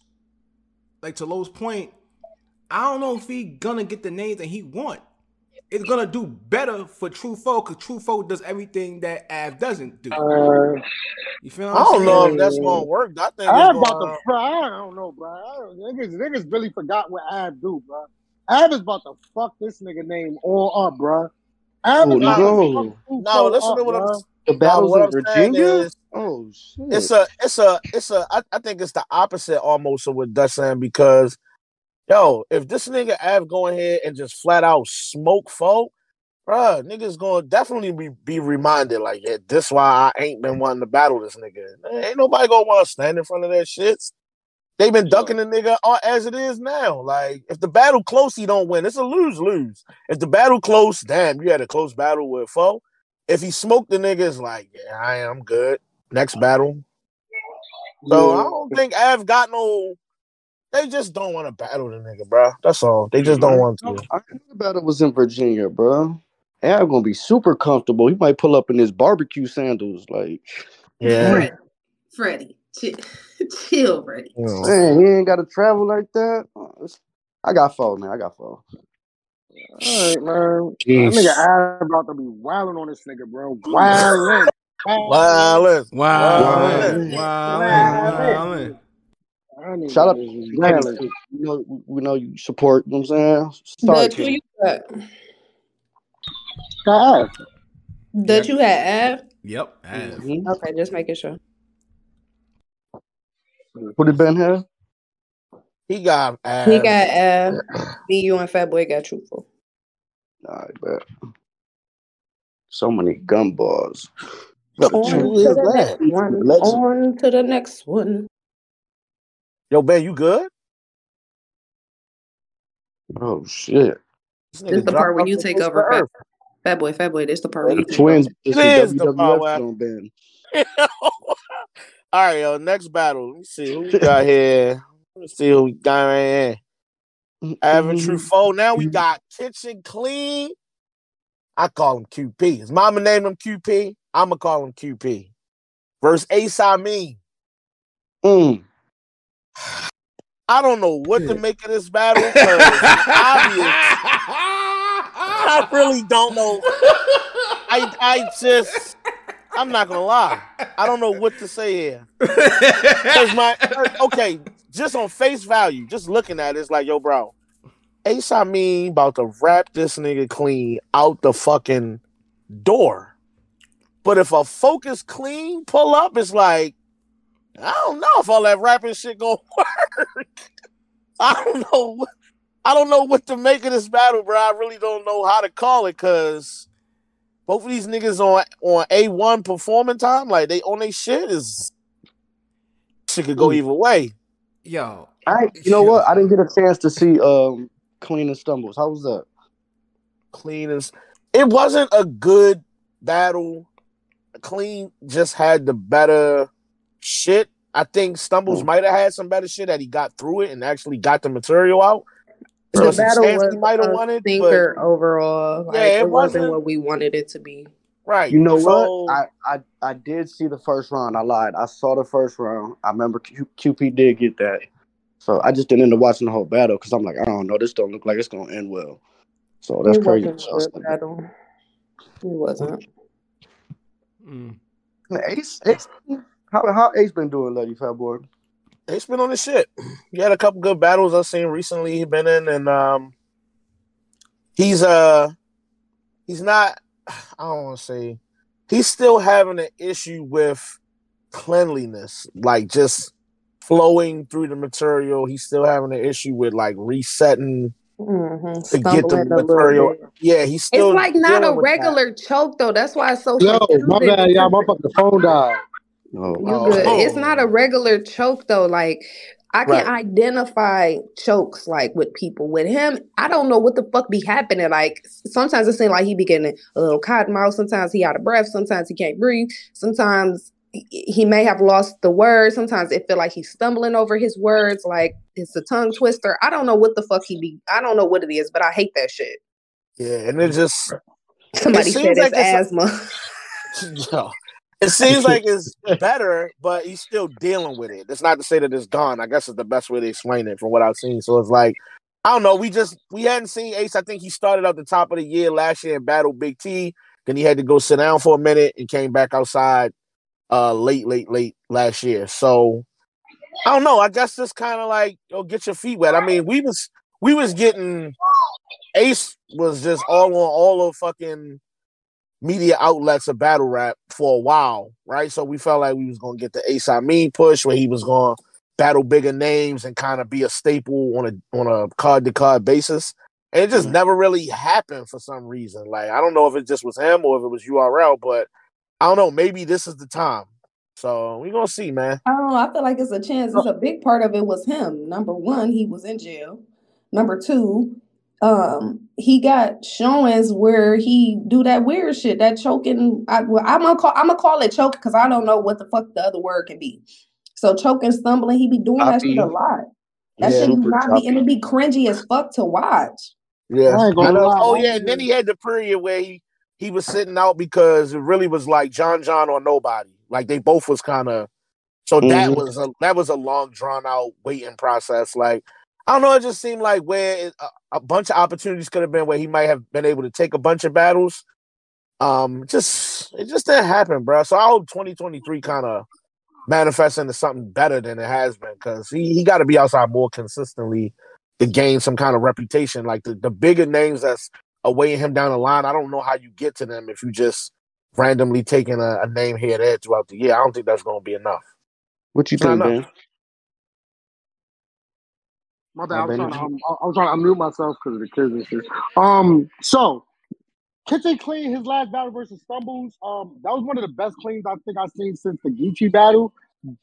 Like to Low's point, I don't know if he gonna get the names that he want. It's gonna do better for Truefoe because Truefoe does everything that Av doesn't do. Uh, you feel? What I don't I'm know if that's gonna work. I think I about to fry. I don't know, bro. I don't, niggas, niggas really forgot what Av do, bro. Av is about to fuck this nigga name all up, bro. Av is about to fuck Truefoe no, listen to what I'm. The battles now, in Virginia. Is, oh shit! It's a, it's a, it's a. I, I think it's the opposite almost of what Dutch saying because Yo, if this nigga Av go in here and just flat out smoke folk, bruh, niggas gonna definitely be, be reminded like, yeah, this why I ain't been wanting to battle this nigga. Man, ain't nobody gonna want to stand in front of their shits. They been ducking the nigga as it is now. Like, if the battle close, he don't win. It's a lose-lose. If the battle close, damn, you had a close battle with foe. If he smoked the nigga, it's like, yeah, I am good. Next battle. So, yeah. I don't think Av got no... They just don't want to battle the nigga, bro. That's all. They just don't want to. I heard the battle was in Virginia, bro. Av gonna be super comfortable. He might pull up in his barbecue sandals, like... Yeah. Freddy. Freddy. Chill, chill, Brady. Man, he ain't got to travel like that. I got four, man. I got four. All right, man. This nigga, I'm about to be wilding on this nigga, bro. Wilding. Wilding. Wilding. Wilding. Wilding. Shout out to Wilding. You know, we know you support, you know what I'm saying? That you had. That you had, Av? Yep, Av. Okay, just making sure. Who did Ben have? He got Av. He got Av. Me, you, and Fatboy got Truefoe. All right, bet. So many gumballs. On, on to the next one. Yo, Ben, you good? Oh, shit. This, this is the part where you take over Fatboy. Fatboy, this is the part where you take over. This is the part where All right, yo, next battle. Let me see who we got here. Let me see who we got right here. Avin Truefoe. Now we got Kitchen Clean. I call him Q P. His mama named him Q P. I'm going to call him Q P. Versus Ace, I mean. Mm. I don't know what to make of this battle. It's obvious. I really don't know. I, I just... I'm not gonna lie. I don't know what to say here. My, okay, just on face value, just looking at it, it's like, yo, bro, Ace, I mean, about to wrap this nigga clean out the fucking door. But if a focus clean pull up, it's like, I don't know if all that rapping shit gonna work. I don't know. I don't know what to make of this battle, bro. I really don't know how to call it, cause. Both of these niggas on, on A one performing time, like they on their shit is shit could go either way. Yo. I you know yo. what? I didn't get a chance to see um Clean and Stumbles. How was that? Clean and it wasn't a good battle. Clean just had the better shit. I think Stumbles mm. might have had some better shit that he got through it and actually got the material out. The so battle was might have wanted, thinker but, overall. Like, yeah, it, it wasn't, wasn't what we wanted it to be. Right. You know so, what? I, I I did see the first round. I lied. I saw the first round. I remember Q, QP did get that. So I just didn't end up watching the whole battle because I'm like, I don't know. This don't look like it's going to end well. So that's it crazy. Wasn't battle. It wasn't. Mm. Ace, Ace, how, how Ace been doing, Lady Fatboy? He's been on his shit. He had a couple good battles I've seen recently. He's been in, and um, he's uh, he's not. I don't want to say he's still having an issue with cleanliness, like just flowing through the material. He's still having an issue with like resetting mm-hmm. to get the material. Yeah, he's still. It's like not a regular that. choke though. That's why it's so. Yo, my bad, y'all. My fucking phone died. No. You good. Oh. It's not a regular choke though. Like I can right. identify chokes like with people. With him, I don't know what the fuck be happening. Like sometimes it seems like he be getting a little cotton mouth. Sometimes he out of breath. Sometimes he can't breathe. Sometimes he may have lost the words. Sometimes it feel like he's stumbling over his words. Like it's a tongue twister. I don't know what the fuck he be. I don't know what it is, but I hate that shit. Yeah, and it just somebody it said like it's asthma. No. It seems like it's better, but he's still dealing with it. That's not to say that it's gone. I guess it's the best way to explain it from what I've seen. So it's like, I don't know. We just, we hadn't seen Ace. I think he started out the top of the year last year and battled Big T. Then he had to go sit down for a minute and came back outside uh, late, late, late last year. So I don't know. I guess it's kind of like, yo, get your feet wet. I mean, we was, we was getting, Ace was just all on all of fucking media outlets of battle rap for a while, right? So we felt like we was gonna get the Ace I mean push where he was gonna battle bigger names and kind of be a staple on a on a card to card basis. And it just never really happened for some reason. Like, I don't know if it just was him or if it was U R L, but I don't know. Maybe this is the time. So we're going to see, man. I don't know. I feel like it's a chance. It's a big part of it was him. Number one, he was in jail. Number two, um, he got showings where he do that weird shit, that choking. I, well, I'm going to call, I'm gonna call it choke because I don't know what the fuck the other word can be. So choking, stumbling, he be doing I that be, shit a lot. That yeah, shit be me, and it be cringy as fuck to watch. Yeah. I I know, oh, yeah. And then he had the period where he, he was sitting out because it really was like John John or nobody. Like they both was kind of, so mm-hmm. that was a that was a long drawn out waiting process. Like I don't know, it just seemed like where it, a, a bunch of opportunities could have been where he might have been able to take a bunch of battles. Um, just it just didn't happen, bro. So I hope twenty twenty-three kind of manifests into something better than it has been because he he got to be outside more consistently to gain some kind of reputation. Like the, the bigger names that's away him down the line, I don't know how you get to them if you just randomly taking a, a name here and there throughout the year. I don't think that's going to be enough. What you think, man? My bad, I was trying to, um, I was trying to unmute myself because of the kids and shit. Um, so, Kitchen Clean, his last battle versus Stumbles, um, that was one of the best cleans I think I've seen since the Geechee battle,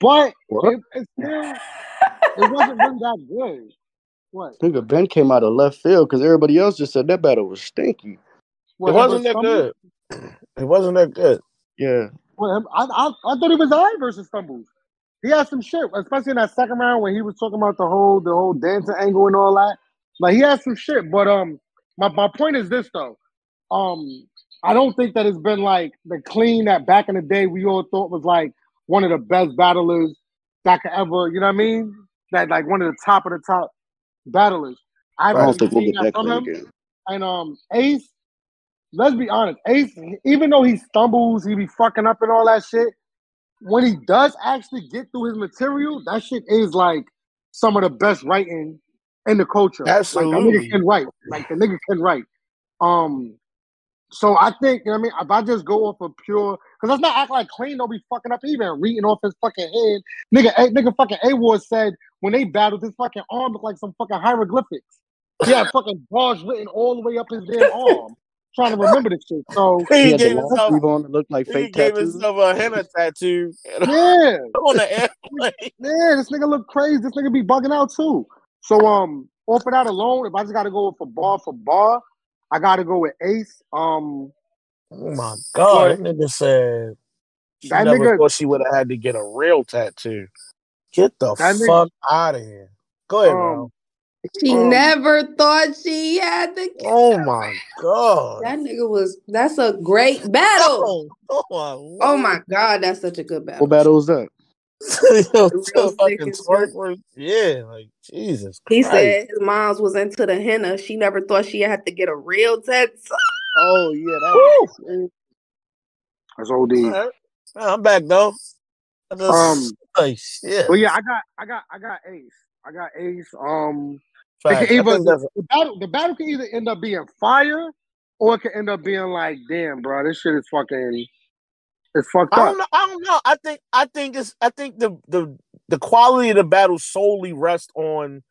but it, it, still, it wasn't really that good. What? I think Ben came out of left field because everybody else just said that battle was stinky. What, it wasn't that Stumbles? Good. It wasn't that good. Yeah. Well, I, I I thought it was all right versus Stumbles. He had some shit, especially in that second round when he was talking about the whole the whole dancing angle and all that. Like he had some shit, but um, my, my point is this though, um, I don't think that it's been like the clean that back in the day we all thought was like one of the best battlers that could ever, you know what I mean? That like one of the top of the top battlers. I don't think we'll get that from him. Again. And um, Ace. Let's be honest, Ace, even though he stumbles, he be fucking up and all that shit, when he does actually get through his material, that shit is like some of the best writing in the culture. Absolutely. Like, the nigga can write. Like, the nigga can write. Um, so I think, you know what I mean? If I just go off of pure, because let's not act like Clean don't be fucking up either, reading off his fucking head. Nigga, a, nigga fucking A-Ward said when they battled, his fucking arm looked like some fucking hieroglyphics. He had fucking bars written all the way up his damn arm. Trying to remember this shit. So he, he gave himself on look like he fake gave tattoos. Himself a henna tattoo. And yeah, on the airplane. Yeah, this nigga look crazy. This nigga be bugging out too. So um, off of that alone, if I just gotta go for bar for bar, I gotta go with Ace. Um, oh my god, that nigga said she that never nigga, thought she would have had to get a real tattoo. Get the fuck nigga, out of here. Go ahead, um, bro. She um, never thought she had the kid. Oh my god. That nigga was that's a great battle. Oh, oh, oh my god, that's such a good battle. What battle was that? Yo, fucking Twerk. Yeah, like Jesus Christ. He said his mom's was into the henna. She never thought she had to get a real tattoo. Oh yeah, that was, that's O D. Right. I'm back though. Just, um like, shit. Well yeah, I got I got I got Ace. I got Ace. Um Right. Either, the, battle, the battle can either end up being fire or it can end up being like, damn, bro, this shit is fucking, it's fucked up. I don't know. I don't know. I think, I think it's, I think the, the, the quality of the battle solely rests on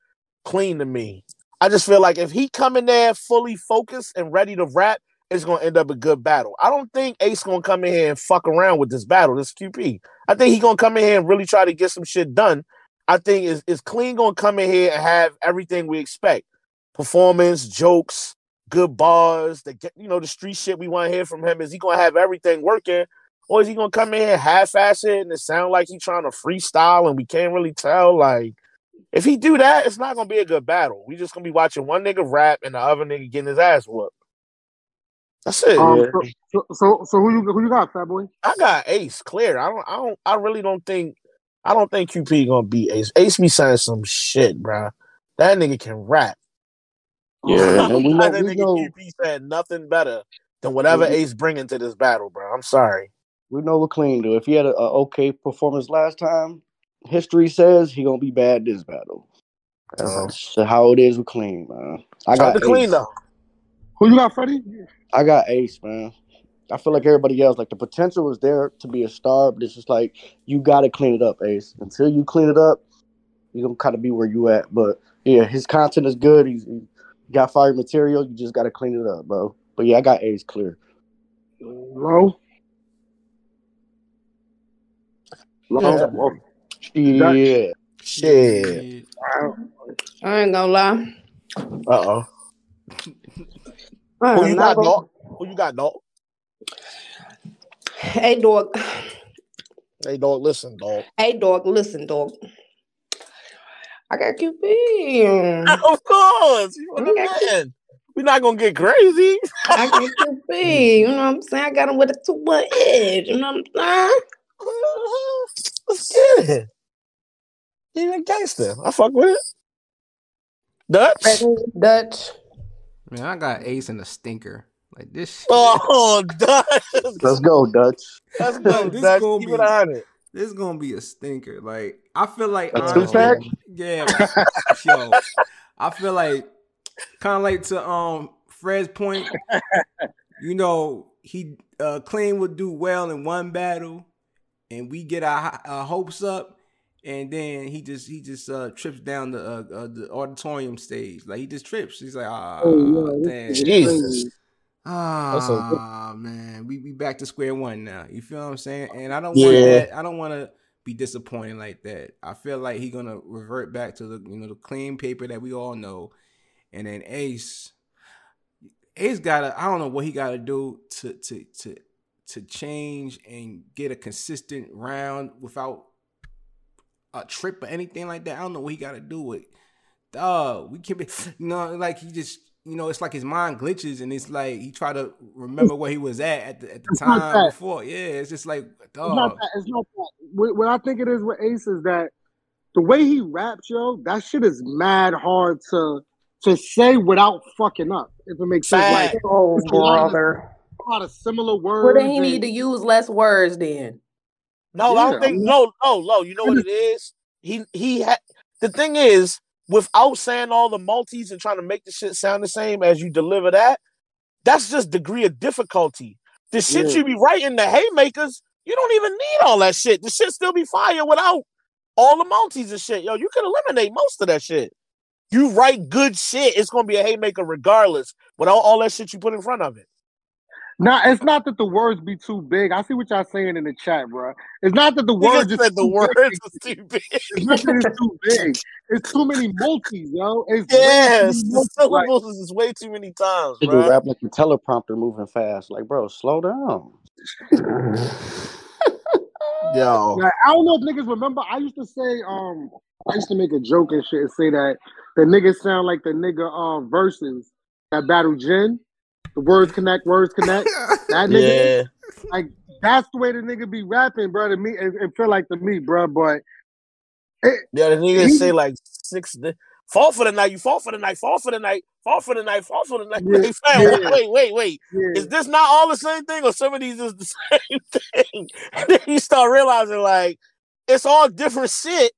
Clean to me. I just feel like if he come in there fully focused and ready to rap, it's going to end up a good battle. I don't think Ace going to come in here and fuck around with this battle, this Q P. I think he going to come in here and really try to get some shit done. I think is is Clean gonna come in here and have everything we expect: performance, jokes, good bars, the you know the street shit we want to hear from him. Is he gonna have everything working, or is he gonna come in here half-ass it and it sound like he's trying to freestyle and we can't really tell? Like, if he do that, it's not gonna be a good battle. We just gonna be watching one nigga rap and the other nigga getting his ass whooped. That's it. Um, yeah. so, so so who you who you got, Fat Boy? I got Ace. Clear. I don't I don't I really don't think. I don't think Q P gonna beat Ace. Ace be saying some shit, bro. That nigga can rap. Yeah, we know, that we nigga know. Q P said nothing better than whatever mm-hmm. Ace bringing to this battle, bro. I'm sorry. We know what Clean do. If he had an okay performance last time, history says he gonna be bad this battle. That's uh, how it is with Clean, man. I got the Clean though. Who you got, Freddie? I got Ace, man. I feel like everybody else, like the potential was there to be a star, but it's just like you gotta clean it up, Ace. Until you clean it up, you're gonna kind of be where you at. But yeah, his content is good. He's he got fire material. You just gotta clean it up, bro. But yeah, I got A's clear. Low. Low. Yeah. Yeah. Shit. I ain't gonna lie. Uh oh. Who you got, dog? Who you got, dog? Hey, dog. Hey, dog. Listen, dog. Hey, dog. Listen, dog. I got Q B. Of course, you understand. We're not gonna get crazy. I got Q B. You know what I'm saying? I got him with a two-one edge. You know what I'm saying? Let's get it. He's a gangster. I fuck with it. Dutch. Dutch. Man, I got Ace and a stinker. Like this shit. Oh, Dutch. Let's go, Dutch. Let's go, this Dutch. Gonna be, it this is going to be a stinker. Like, I feel like... A two-pack? Yeah. Yo, I feel like... Kind of like to um Fred's point. You know, he uh, claimed would do well in one battle. And we get our, our hopes up. And then he just he just uh, trips down the uh, uh, the auditorium stage. Like he just trips. He's like, ah, oh, damn. Jesus. Ah, man, we be back to square one now. You feel what I'm saying? And I don't yeah. want that. I don't want to be disappointed like that. I feel like he's gonna revert back to the you know the clean paper that we all know. And then Ace, Ace gotta. I don't know what he gotta do to to to to change and get a consistent round without a trip or anything like that. I don't know what he got to do with. Duh, we can't be, you know, like he just, you know, it's like his mind glitches and it's like he try to remember where he was at at the, at the time before. Yeah, it's just like, duh. It's not that. It's not that. What I think it is with Ace is that the way he raps, yo, that shit is mad hard to to say without fucking up, if it makes sense. Like, oh, brother. A lot of similar words. Well, then he and, need to use less words then. No, yeah. I don't think. No, no, no. You know what it is? He he. Ha- the thing is, without saying all the multis and trying to make the shit sound the same as you deliver that, that's just degree of difficulty. The shit yeah. you be writing, the haymakers, you don't even need all that shit. The shit still be fire without all the multis and shit. Yo, you can eliminate most of that shit. You write good shit, it's gonna be a haymaker regardless without all that shit you put in front of it. No, it's not that the words be too big. I see what y'all saying in the chat, bro. It's not that the words just said the words was too big. It's not that it's too big. It's too many multis, yo. It's yes, the syllables like, is way too many times, bro. You rap like the teleprompter moving fast. Like, bro, slow down. Yo. Like, I don't know if niggas remember. I used to say, um, I used to make a joke and shit and say that the niggas sound like the nigga uh, versus that battle Jen. The words connect, words connect. That nigga, yeah. like that's the way the nigga be rapping, bro. To me, it, it feel like to me, bro. But it, yeah, the nigga he, say like six. Fall for the night, you fall for the night, fall for the night, fall for the night, fall for the night. Yeah, saying, yeah. Wait, wait, wait. Yeah. Is this not all the same thing, or some of these is the same thing? And then you start realizing like it's all different shit,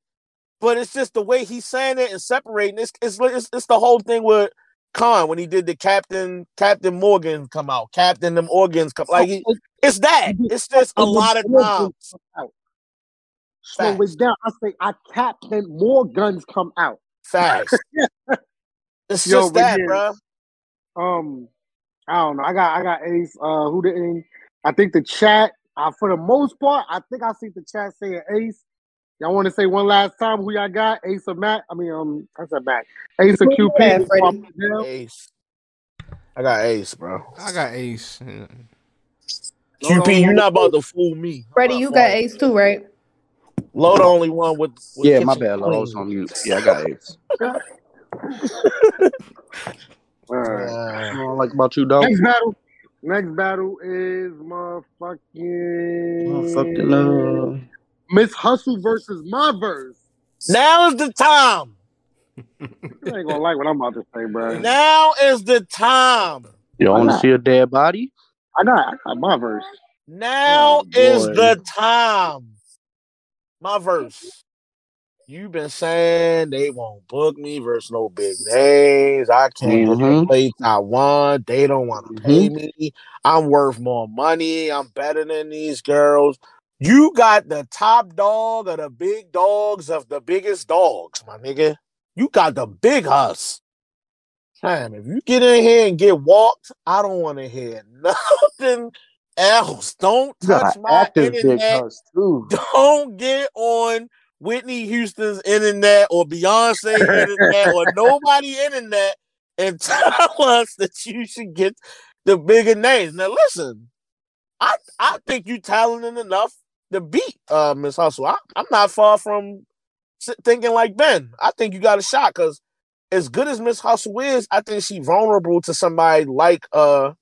but it's just the way he's saying it and separating. It's it's it's, it's the whole thing with Khan when he did the Captain Captain Morgan come out, Captain them organs come like he, it's that. It's just a lot of times. Slow it down. I say I Captain more guns come out. Facts. It's yo, just that, yeah. bro. Um, I don't know. I got I got Ace. Uh, who didn't? I think the chat. Uh, for the most part, I think I see the chat saying Ace. Y'all want to say one last time who y'all got? Ace or Mac? I mean, um, I said Mac. Ace or Q P? Yeah, Ace. I got Ace, bro. I got Ace. Yeah. Q P, you're not about to fool me. Freddie, you got Ace too, right? Low the only one with... with yeah, my bad. Low was on mute. Yeah, I got Ace. All right. Uh, I like about you, dog. Next battle. Next battle is motherfucking... Motherfucking love. Miss Hustle versus Myverse. Now is the time. You ain't gonna like what I'm about to say, bro. Now is the time. You don't want to see a dead body? I know. I got Myverse. Now oh, is boy. the time. Myverse. You've been saying they won't book me versus no big names. I can't mm-hmm. play Taiwan. They don't want to mm-hmm. pay me. I'm worth more money. I'm better than these girls. You got the top dog of the big dogs of the biggest dogs, my nigga. You got the big hus. Damn, if you get in here and get walked, I don't want to hear nothing else. Don't touch my internet. Too. Don't get on Whitney Houston's internet or Beyonce's internet or nobody's internet and tell us that you should get the bigger names. Now, listen, I, I think you're talented enough to beat uh, Miss Hustle. I, I'm not far from thinking like Ben. I think you got a shot because as good as Miss Hustle is, I think she's vulnerable to somebody like uh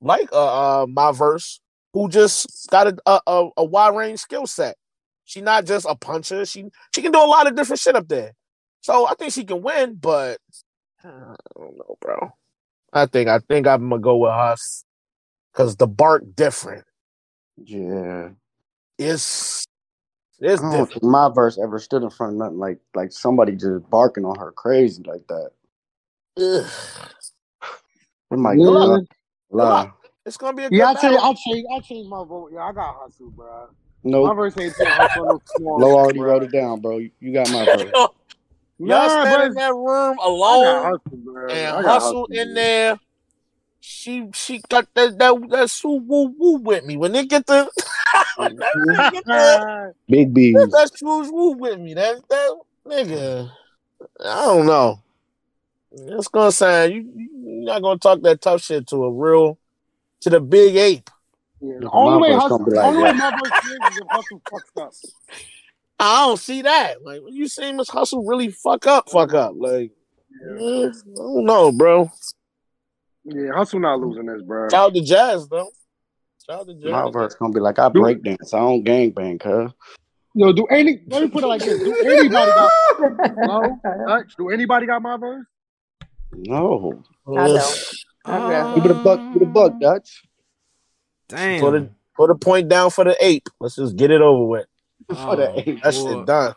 like uh, uh Myverse, who just got a a, a wide range skill set. She's not just a puncher. She she can do a lot of different shit up there. So I think she can win, but I don't know, bro. I think I think I'm gonna go with Hus because the bark different. Yeah, it's. It's I don't think Myverse ever stood in front of nothing like like somebody just barking on her crazy like that. Ugh. I'm like, yeah. Nah. It's gonna be a good yeah. I tell you, I change, I change my vote. Yeah, I got Hustle, bro. No, nope. Myverse ain't Hustle. No, Low already bro. Wrote it down, bro. You, you got Myverse. Y'all nah, stand in that room alone hustle, and Hustle in there. She she got that that that soo woo woo with me when they get the. Big B. That's Suge Woo with me. That that nigga. I don't know. It's gonna sound you. You're not gonna talk that tough shit to a real, to the big ape. Yeah, the only way Hustle. Like only way is if Hustle fucks up. I don't see that. Like when you see Miss Hustle really fuck up, fuck up. Like yeah. I don't know, bro. Yeah, Hustle not losing this, bro. Shout out to Jazz though. Myverse gonna be like, I break dance, I don't gangbang, huh? Yo, do any? Let me put it like this: do anybody got? No, Lux, do anybody got Myverse? No, I don't. Uh, give it a buck, give it a buck, Dutch. Damn. Put a put a point down for the ape. Let's just get it over with. Oh, for the ape, that shit done.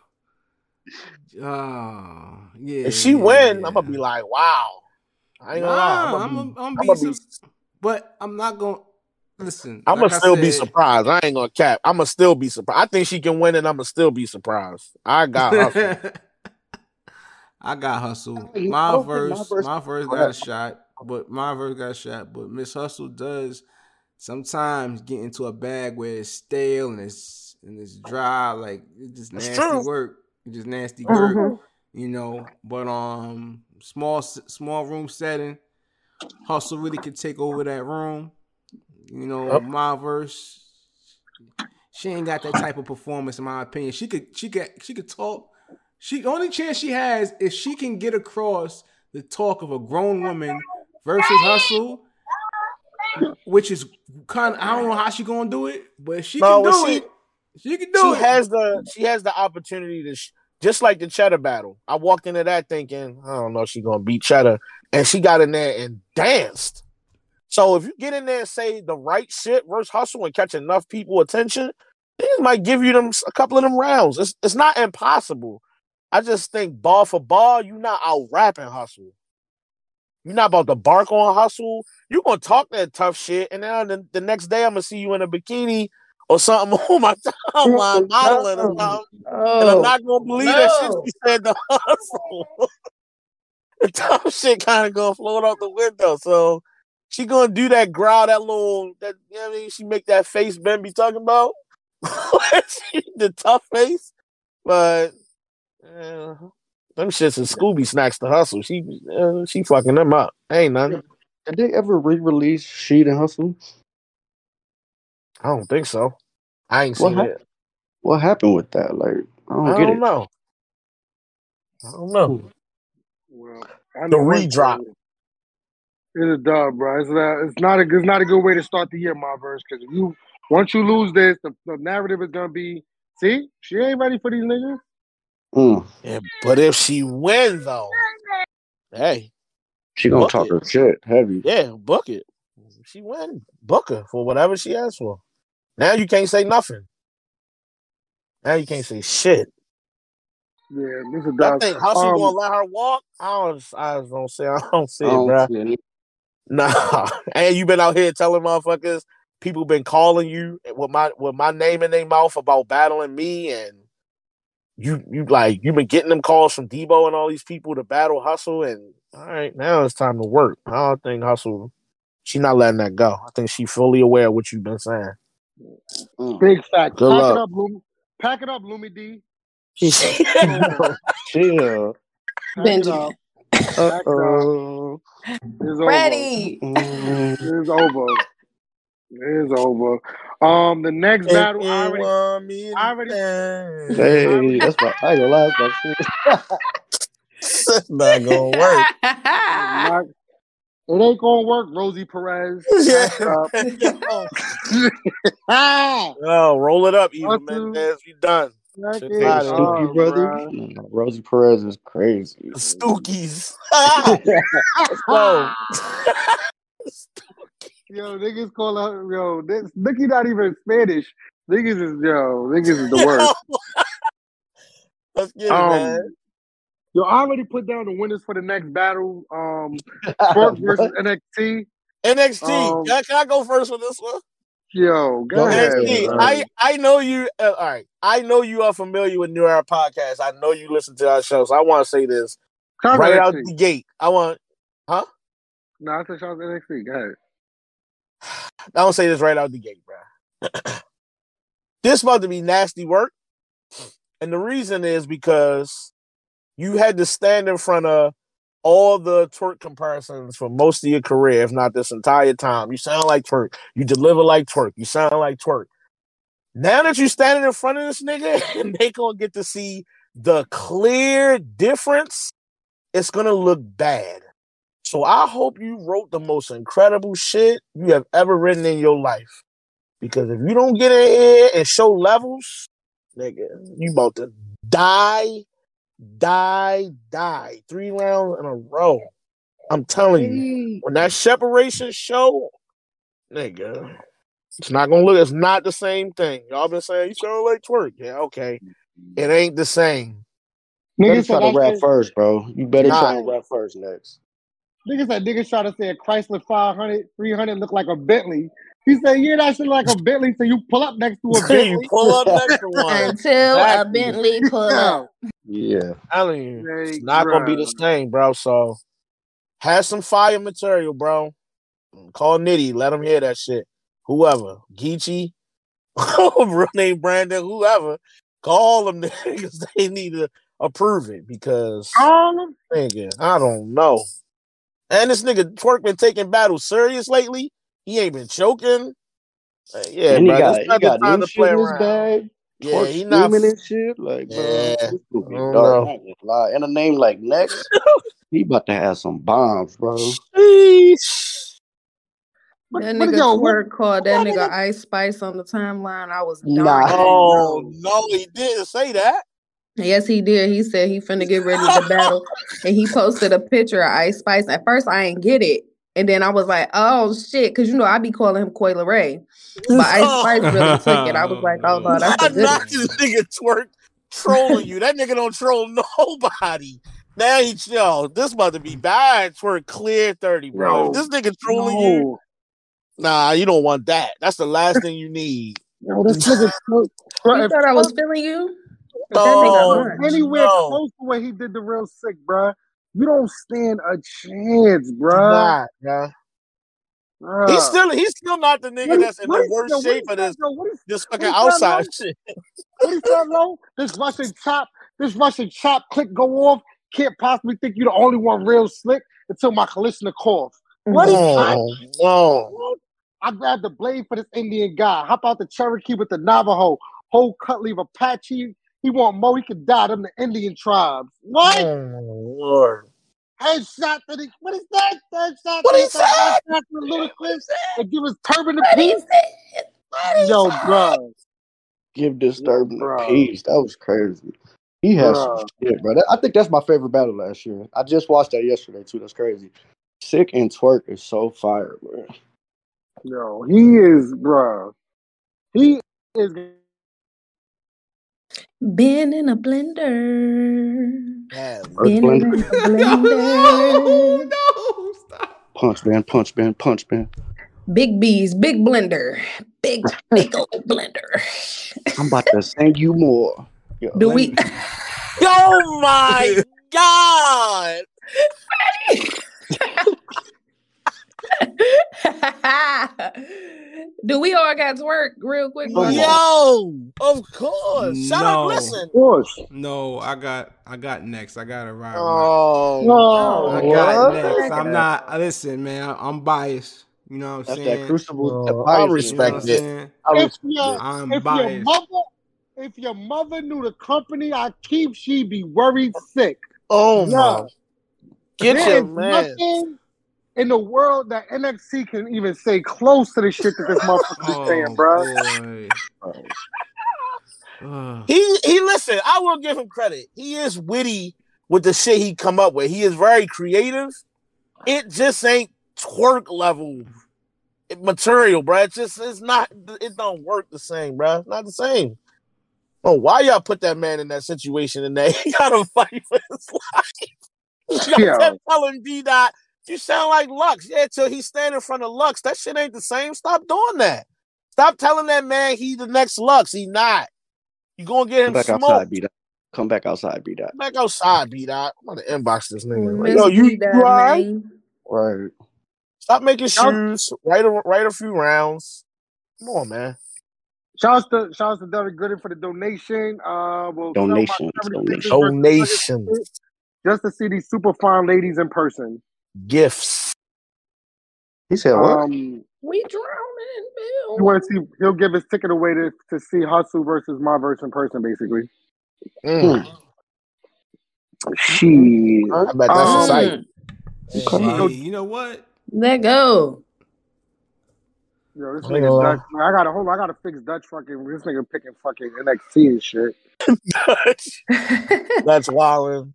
Oh, yeah. If she yeah, win, yeah. I'm gonna be like, wow. I ain't gonna nah, lie. I'm gonna, I'm gonna, I'm gonna be, some, but I'm not gonna. Listen, I'm like gonna still said, be surprised. I ain't gonna cap. I'm gonna still be surprised. I think she can win, and I'm gonna still be surprised. I got Hustle. I got Hustle. Myverse, Myverse got a shot, but Myverse got a shot. But Miss Hustle does sometimes get into a bag where it's stale and it's and it's dry, like it's just nasty it's work. It's just nasty work, mm-hmm. you know. But um, small small room setting, Hustle really could take over that room. You know, yep. Myverse, she ain't got that type of performance, in my opinion. She could, she could, she could talk. She the only chance she has is she can get across the talk of a grown woman versus Hustle, which is kind of I don't know how she gonna do it, but she no, can do she, it. She can do she it. She has the she has the opportunity to sh- just like the Cheddar battle. I walked into that thinking I don't know if she gonna beat Cheddar, and she got in there and danced. So if you get in there and say the right shit versus Hustle and catch enough people attention, they might give you them a couple of them rounds. It's it's not impossible. I just think ball for ball, you're not out rapping Hustle. You're not about to bark on Hustle. You're gonna talk that tough shit, and then the, the next day I'm gonna see you in a bikini or something on my timeline modeling or something, and I'm not gonna believe no. that shit you said to Hustle. The tough shit kind of gonna float out the window, so. She gonna do that growl, that little, that you know what I mean? She make that face Ben be talking about, the tough face. But uh, them shits is Scooby Snacks to Hustle. She uh, she fucking them up. Ain't nothing. Did they ever re-release Shee and Hustle? I don't think so. I ain't what seen ha- it. What happened with that? Like I don't, I get don't it. know. I don't know. Well, I the redrop. It's a dub, bro. It's not. It's not a. It's not a good way to start the year, Myverse. Because if you once you lose this, the, the narrative is gonna be, see, she ain't ready for these niggas. Mm. Yeah, but if she wins, though, hey, she gonna talk it. her shit heavy. Yeah, book it. If she wins, book her for whatever she asks for. Now you can't say nothing. Now you can't say shit. Yeah, this is. I think Hustle um, gonna let her walk. I don't. I just don't say. I don't see it, bro. Nah, and you been out here telling motherfuckers people been calling you with my with my name in their mouth about battling me, and you you like you've been getting them calls from Debo and all these people to battle Hustle, and all right, now it's time to work. I don't think Hustle, she's not letting that go. I think she's fully aware of what you've been saying. Mm. Big fact. Good pack luck. It up, Lumi. Pack it up, Lumi D. Chill. Benji. Uh-oh. It's ready. Over. It's over. It's over. Um, the next hey, battle, hey, I already. I already hey, I already, that's my. I ain't gonna lie, that's my shit. That's not gonna work. Not, it ain't gonna work, Rosie Perez. Yeah. Up. No, roll it up, even Mendez. We done. Stookie oh, brother, no, Rosie Perez is crazy. Stookies. Yo, niggas call out. Yo, this Nikki not even Spanish. Niggas is yo. Niggas is the worst. Let's get it, um, man. Yo, I already put down the winners for the next battle. Um, Twerk versus N X T. N X T. Um, can, I, can I go first with this one? Yo, go ahead. N X T, I I know you. Uh, all right, I know you are familiar with New Era Podcast. I know you listen to our show, so I want to say this Sean's right N X T. Out the gate. I want, huh? No, I said Sean's N X T. Go ahead. I don't say this right out the gate, bro. This about to be nasty work. And the reason is because you had to stand in front of all the Twerk comparisons for most of your career, if not this entire time. You sound like Twerk. You deliver like Twerk. You sound like Twerk. Now that you're standing in front of this nigga and they gonna get to see the clear difference, it's gonna look bad. So I hope you wrote the most incredible shit you have ever written in your life. Because if you don't get in here and show levels, nigga, you about to die, die, die. Three rounds in a row. I'm telling you. When that separation show, nigga, it's not going to look, it's not the same thing. Y'all been saying, you sound like Twerk. Yeah, okay. It ain't the same. Niggas try to rap first, bro. You better nah. try to rap first next. Niggas like niggas try to say a Chrysler five hundred, three hundred look like a Bentley. He said, yeah, that shit like a Bentley, so you pull up next to a Bentley. You pull up next to one. Until a Bentley pull up. Yeah. I'm telling you, it's not going to be the same, bro. So, have some fire material, bro. Call Nitty. Let him hear that shit. Whoever. Geechee. Real name Brandon. Whoever. Call them niggas. They need to approve it because, um, nigga, I don't know. And this nigga Twerk been taking battles serious lately. He ain't been choking. Like, yeah, bro. Got, this not the time to play around. Bag, yeah, he not and shit. Like, yeah. Bro, this and a name like next, he about to have some bombs, bro. Sheesh. But, that but nigga Twerk called that nigga Ice Spice on the timeline. I was dying. Nah. Oh no, he didn't say that. Yes, he did. He said he finna get ready to battle. And he posted a picture of Ice Spice. At first, I ain't get it. And then I was like, oh, shit. Because, you know, I be calling him Coil Ray. But Ice Spice really took it. I was like, oh, no, that's a good not one. This nigga Twerk trolling you. That nigga don't troll nobody. Now he, yo, this about to be bad. Twerk clear thirty, bro. No. This nigga trolling no. you. Nah, you don't want that. That's the last thing you need. No, this nigga Twerk. You thought I was feeling you? Oh, anywhere no. close to where he did the real sick, bruh. You don't stand a chance, bruh. Nah, nah. He's still he's still not the nigga what that's is, in the worst is, shape of this, is, this fucking outside shit. What is that, low? This Russian chop, this Russian chop click go off. Can't possibly think you the only one real slick until my Kalishnikov calls. What is that? No. I grabbed the blade for this Indian guy. Hop out the Cherokee with the Navajo. Whole cut leave Apache. He want more, he could die. Them the Indian tribes. What? Oh, Lord. Headshot to the... What is that? Headshot what is that? Headshot to the little clips and give his turban to peace. Yo, bro. Give this turban to peace. That was crazy. He has bro. Some shit, bro. I think that's my favorite battle last year. I just watched that yesterday, too. That's crazy. Sick and Twerk is so fire, bro. Yo, he is, bro. He is... Been in a blender. Yeah, been blender. In a blender. No, no, no, stop. Punch, man, punch, man, punch, man. Big B's, big blender, big big old blender. I'm about to send you more. Yo, Do we? Me... Oh my God! Do we all got to work real quick? Yo, of course. Shut no. up, listen. Of course. No, I got, I got next. I got to ride. Oh, no. I got what? next. I'm not. Listen, man. I'm biased. You know what I'm That's saying? That crucible. Oh, I respect you know it. I respect if your, I'm if biased. Your mother, if your mother knew the company I keep, she'd be worried sick. Oh no. Get there your man. In the world that N X T can even say close to the shit that this motherfucker is oh, saying, bro. uh. He he listen, I will give him credit. He is witty with the shit he come up with. He is very creative. It just ain't twerk level material, bro. It just it's not it don't work the same, bro. Not the same. Oh, why y'all put that man in that situation and that he gotta fight for his life? Y'all yeah. kept telling D Dot. You sound like Lux. Yeah, till he's standing in front of Lux. That shit ain't the same. Stop doing that. Stop telling that man he the next Lux. He not. You gonna get him Come back smoked. Outside, B-Dot. Come back outside, B-Dot. Come back outside, B-Dot. I'm gonna inbox this nigga. Like, yo, you, you all right? Right. Stop making shoes. Write a, write a few rounds. Come on, man. Shouts to shouts to Derek Gooden for the donation. Uh, we'll donation. Donation. Donation. Just to see these super fine ladies in person. Gifts. He said, "What? Um, we drowning, Bill." You want to see? He'll give his ticket away to, to see Hustle versus Myverse in person, basically. Mm. Shee, I bet that's um, exciting. Hey, you know what? Let go. Yo, this nigga Dutch. I got a hold. I got to fix Dutch fucking. This nigga picking fucking N X T and shit. That's wildin'.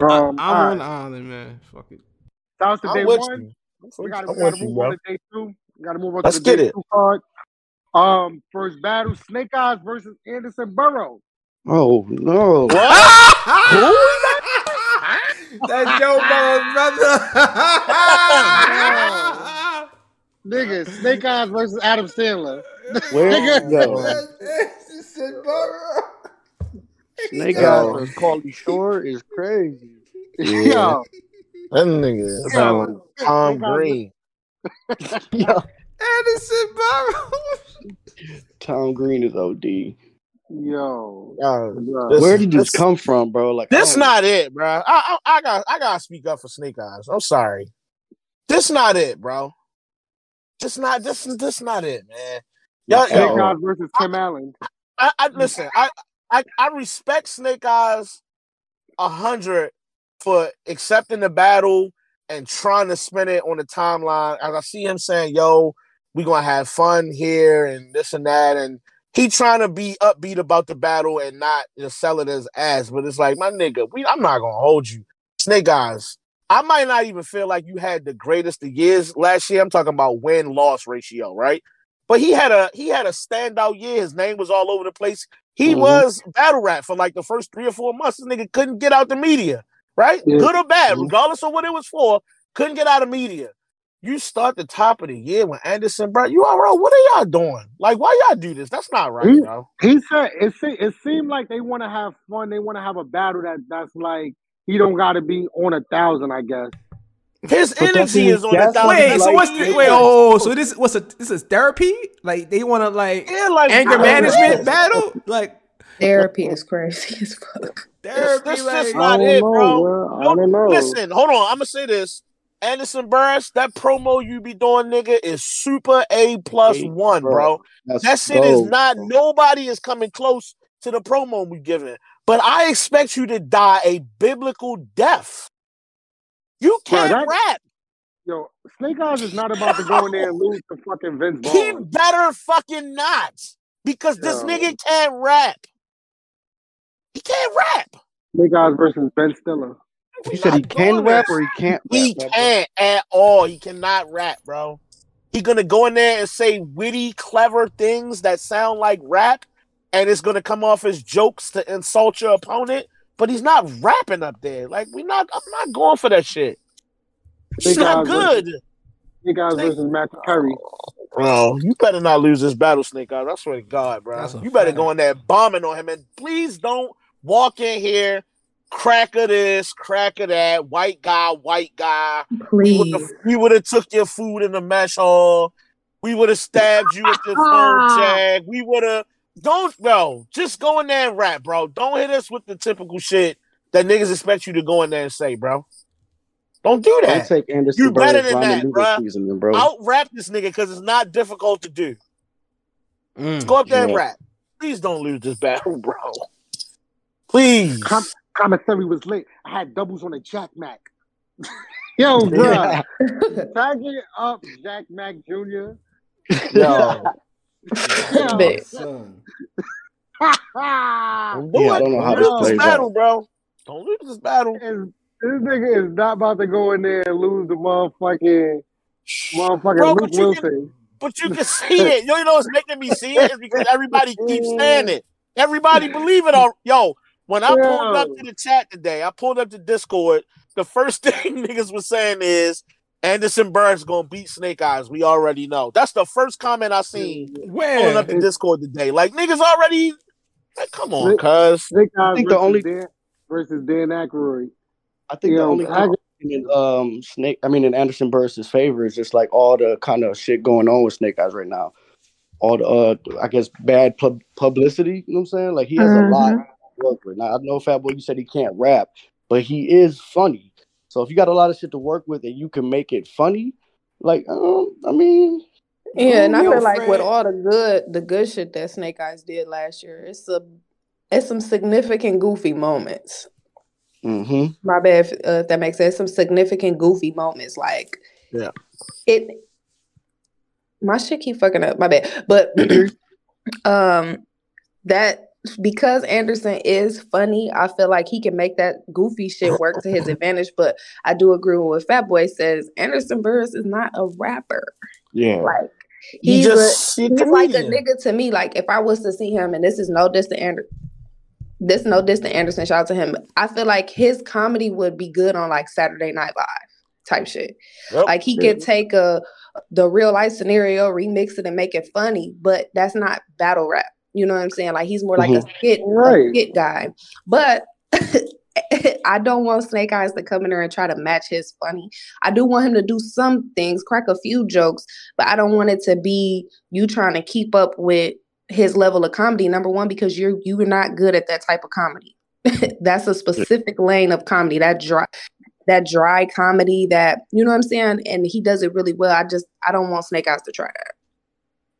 Um, I'm right. on island, man. Fuck it. That was the day one. We gotta, we gotta move you, on to day two. We gotta move on Let's to the get day it. two card. Um, first battle: Snake Eyes versus Anderson Burrow. Oh no! What? That's your brother, brother. Nigga, Snake Eyes versus Adam Sandler. Anderson Burrow. Snake Eyes Callie Shore is crazy. Yeah. Yo. That nigga is Tom um, Green. Yo. Anderson Burrow. Tom Green is O D. Yo. Yo. This, Where did this, this come from, bro? Like This oh. not it, bro. I, I I got I gotta speak up for Snake Eyes. I'm sorry. This not it, bro. This not this this not it, man. Y'all, Snake yo, Eyes versus Tim I, Allen. I, I, I listen, I I, I respect Snake Eyes a hundred for accepting the battle and trying to spin it on the timeline. As I see him saying, yo, we're going to have fun here and this and that. And he trying to be upbeat about the battle and not just sell it as ass. But it's like, my nigga, we, I'm not going to hold you. Snake Eyes, I might not even feel like you had the greatest of years last year. I'm talking about win-loss ratio, right? But he had a he had a standout year. His name was all over the place. He mm-hmm. was battle rap for like the first three or four months. This nigga couldn't get out the media, right? Yeah. Good or bad, mm-hmm. regardless of what it was for, couldn't get out of media. You start the top of the year with Anderson Burrow. You all right? What are y'all doing? Like, why y'all do this? That's not right, he, yo. He said it. Se- it seemed like they want to have fun. They want to have a battle that that's like he don't got to be on a thousand, I guess. His but energy is on the wait. So like, what's the, wait? Oh, so this what's a this is therapy? Like they want to like, yeah, like anger management battle? Like therapy is crazy as fuck. Therapy, that's like, just not it, know, bro. I don't know. Listen, hold on. I'm gonna say this. Anderson Burrow, that promo you be doing, nigga, is super A plus a one, bro. bro. That shit dope. Is not. Nobody is coming close to the promo we giving. But I expect you to die a biblical death. You can't bro, that, rap. Yo, Snake Eyes is not about to go in there and lose to fucking Vince Vaughn. He better fucking not. Because yo. This nigga can't rap. He can't rap. Snake Eyes versus Ben Stiller. You said he can rap or he can't rap? He can't at all. He cannot rap, bro. He gonna go in there and say witty, clever things that sound like rap, and it's gonna come off as jokes to insult your opponent. But he's not rapping up there. Like we not, I'm not going for that shit. It's not good. Snake Eyes versus Mac Myron. Bro, you better not lose this battle, Snake Eyes. I swear to God, bro. You better fact. go in there bombing on him. And please don't walk in here, crack of this, crack of that, white guy, white guy. Please. We would have took your food in the mesh hall. We would have stabbed you with your phone tag. We would have... Don't, bro. Just go in there and rap, bro. Don't hit us with the typical shit that niggas expect you to go in there and say, bro. Don't do that. Take You're better than that, bro. Season, bro. Out rap this nigga because it's not difficult to do. Mm, Let's go up there yeah. and rap. Please don't lose this battle, bro. Please. Com- commentary was lit. I had doubles on a Jack Mac. Yo, bro. Yeah. Tag it up, Jack Mac Junior Yo. Yeah, I don't know how this plays battle, bro. Don't lose this battle. And this nigga is not about to go in there and lose the motherfucking motherfucking bro, Luke but Wilson. Can, but you can see it. You know what's making me see it is because everybody keeps saying it. Everybody believe it all. Yo, when I Yo. pulled up to the chat today, I pulled up to Discord. The first thing niggas was saying is, Anderson Burrow's gonna beat Snake Eyes. We already know. That's the first comment I seen Where? pulling up the Discord today. Like niggas already. Like, come on, cuz. Snake Eyes I think the only Dan, versus Dan Aykroyd. I think you the know, only I, in um Snake. I mean, in Anderson Burrow's favor is just like all the kind of shit going on with Snake Eyes right now. All the uh, I guess bad pub- publicity. You know what I'm saying? Like he has mm-hmm. a lot to work with. Now I know Fatboy, you said he can't rap, but he is funny. So if you got a lot of shit to work with and you can make it funny, like um, I mean, yeah, and I feel like with all the good, the good shit that Snake Eyes did last year, it's a, it's some significant goofy moments. Mm-hmm. My bad if, uh, if that makes sense. Some significant goofy moments, like yeah, it. My shit keep fucking up. My bad, but um, that. Because Anderson is funny, I feel like he can make that goofy shit work to his advantage. But I do agree with what Fatboy says. Anderson Burris is not a rapper. Yeah, like he's, he just a, he's like a nigga to me. Like if I was to see him, and this is no diss to Anderson, this no diss to Anderson. Shout out to him. I feel like his comedy would be good on like Saturday Night Live type shit. Yep. Like he could take a the real life scenario, remix it, and make it funny. But that's not battle rap. You know what I'm saying? Like he's more like mm-hmm. a skit, right. a skit guy. But I don't want Snake Eyes to come in there and try to match his funny. I do want him to do some things, crack a few jokes, but I don't want it to be you trying to keep up with his level of comedy. Number one, because you're you're not good at that type of comedy. That's a specific lane of comedy. That dry, that dry comedy. That you know what I'm saying? And he does it really well. I just I don't want Snake Eyes to try that.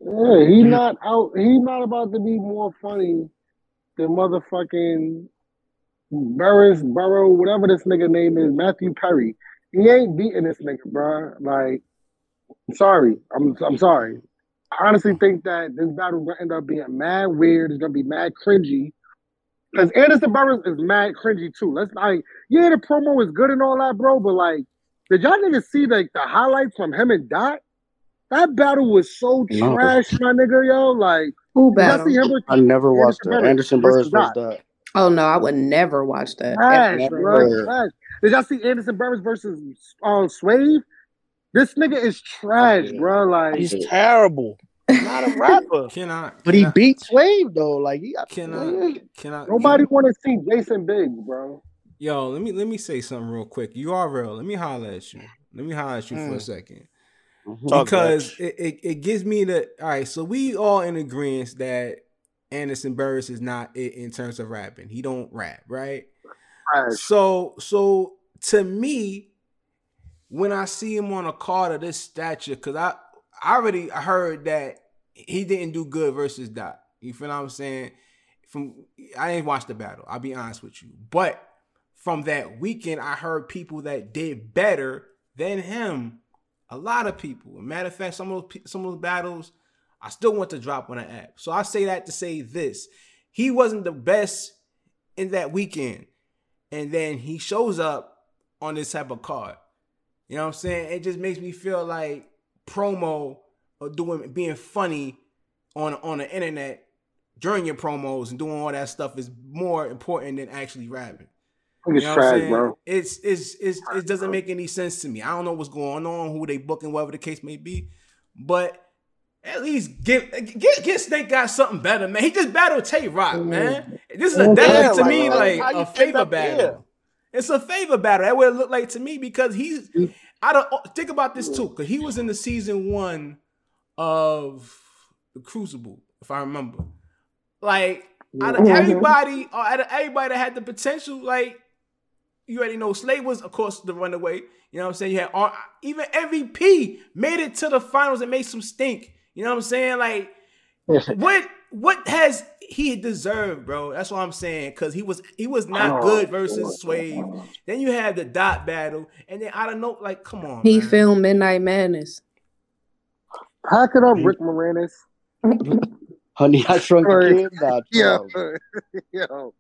Yeah, he not out. He not about to be more funny than motherfucking Burris, Burrow, whatever this nigga name is, Matthew Perry. He ain't beating this nigga, bro. Like, I'm sorry. I'm I'm sorry. I honestly think that this battle gonna end up being mad weird. It's gonna be mad cringy. Cause Anderson Burrow is mad cringy too. Let's like, yeah, the promo is good and all that, bro. But like, did y'all niggas see like the highlights from him and Dot? That battle was so no. trash, my nigga, yo. Like, who battle? I, him I never watched that. Anderson Burrows versus Dot. Oh no, I would never watch that. Trash, bro, trash. Did y'all see Anderson Burrows versus um, Swave? This nigga is trash, oh, yeah. bro. Like, he's terrible. Not a rapper. Cannot. But he I, beat Swave though. Like, he cannot. Cannot. Nobody want to see Jason Biggs, bro. Yo, let me let me say something real quick. U R L. Let me holler at you. Let me holler at you mm. for a second. Because it, it, it gives me the all right, so we all in agreement that Anderson Burris is not it in terms of rapping. He don't rap, right? right? So so to me, when I see him on a card of this stature, because I, I already heard that he didn't do good versus Dot. You feel what I'm saying? From I didn't watch the battle, I'll be honest with you. But from that weekend, I heard people that did better than him. A lot of people. Matter of fact, some of those, some of those battles, I still want to drop on an app. So I say that to say this. He wasn't the best in that weekend. And then he shows up on this type of card. You know what I'm saying? It just makes me feel like promo or doing being funny on, on the internet during your promos and doing all that stuff is more important than actually rapping. It's you know trash, bro. It's, it's it's it doesn't make any sense to me. I don't know what's going on, who they booking, whatever the case may be, but at least give get get Snake got something better, man. He just battled Tay Roc, mm. man. This is a yeah, to like, me like, like a favor battle. Here? It's a favor battle. That's what it looked like to me because he's. I don't think about this too because he was in the season one of the Crucible, if I remember. Like out of everybody, or out of everybody that had the potential, like. You already know Slade was, of course, the runaway. You know what I'm saying? You had all, even M V P made it to the finals and made some stink. You know what I'm saying? Like, what what has he deserved, bro? That's what I'm saying. Cause he was he was not good versus Swayze. Then you had the Dot battle, and then I don't know, like, come on. He man. filmed Midnight Madness. Pack it up, Rick Moranis. Honey, I shrunk the kids. Yeah, yo.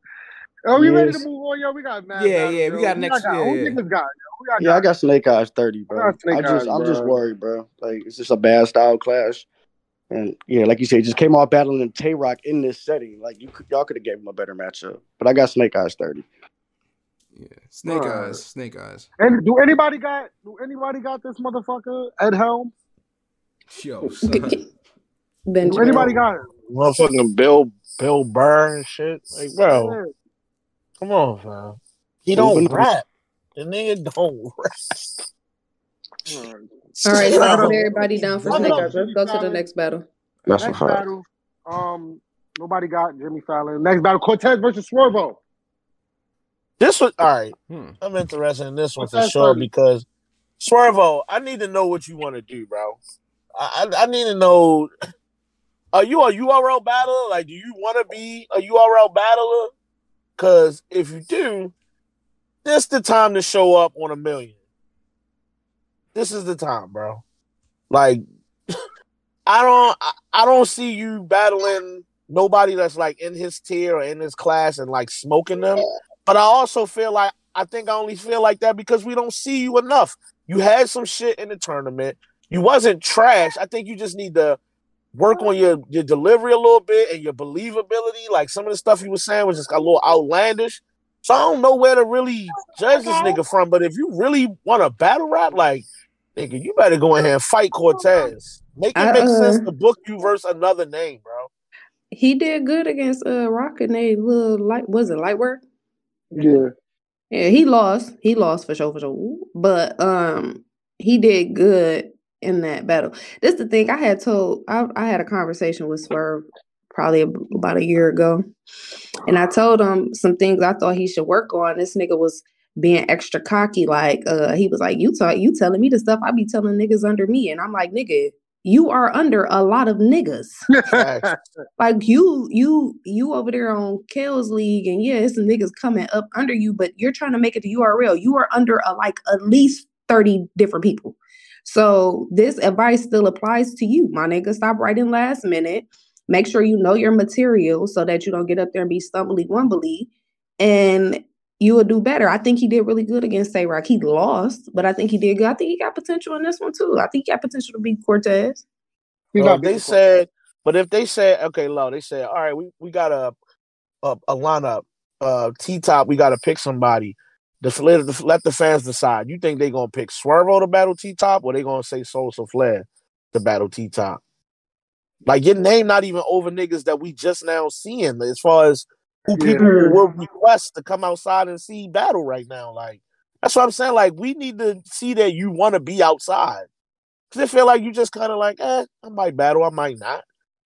Oh, you yes. ready to move on, yo? We got mad. Yeah, mad, yeah, bro. we got next year. Who niggas got? Yo? Got yeah, I got Snake Eyes thirty, bro. I just, eyes, I'm bro. just worried, bro. Like it's just a bad style clash, and yeah, like you said, just came off battling Tay Roc in this setting. Like you, could, y'all could have gave him a better matchup, but I got Snake Eyes thirty. Yeah, Snake uh, Eyes, Snake Eyes. And do anybody got? Do anybody got this motherfucker at home? Yo, son. Then do anybody got him? Motherfucking Bill, Bill Burr and shit. Like, bro. Yeah. Come on, fam. He don't rap. The nigga don't rap. All right, so that's everybody down for Snake Eyes. Let's go to the next battle. That's next battle. Um, nobody got Jimmy Fallon. Next battle, Cortez versus Swervo. This was all right. Hmm. I'm interested in this one Cortez for sure thirty. Because Swervo, I need to know what you want to do, bro. I, I I need to know. Are you a U R L battler? Like, do you want to be a U R L battler? Because if you do, this is the time to show up on a million. This is the time, bro. Like, I don't I, I don't see you battling nobody that's, like, in his tier or in his class and, like, smoking them. But I also feel like, I think I only feel like that because we don't see you enough. You had some shit in the tournament. You wasn't trash. I think you just need to work on your, your delivery a little bit and your believability. Like some of the stuff you were saying was just a little outlandish. So I don't know where to really judge this nigga from. But if you really want to battle rap, like, nigga, you better go in here and fight Cortez. Make it make uh, sense to book you versus another name, bro. He did good against uh, Rock and they little light, was it Lightwork? Yeah. Yeah, he lost. He lost for sure, for sure. But um, he did good in that battle. This is the thing I had told, I, I had a conversation with Swerve probably about a year ago. And I told him some things I thought he should work on. This nigga was being extra cocky. Like, uh, he was like, you talk, you telling me the stuff I be telling niggas under me. And I'm like, nigga, you are under a lot of niggas. Like you, you, you over there on Kale's League and yeah, it's some niggas coming up under you, but you're trying to make it the U R L. You are under a, like at least thirty different people. So this advice still applies to you, my nigga. Stop writing last minute. Make sure you know your material so that you don't get up there and be stumbly wumbly, and you will do better. I think he did really good against Tay Roc. He lost, but I think he did good. I think he got potential in this one too. I think he got potential to beat Cortez. You know, they said, but if they said, okay, low, they said, all right, we, we got a a, a lineup, uh, T Top. We got to pick somebody. The, let the fans decide. You think they're going to pick Swervo to battle T-Top or they going to say Soul So Flair to battle T-Top? Like, your name not even over niggas that we just now seeing as far as who people yeah. will request to come outside and see battle right now. Like, that's what I'm saying. Like, we need to see that you want to be outside. Because it feel like you just kind of like, eh, I might battle, I might not.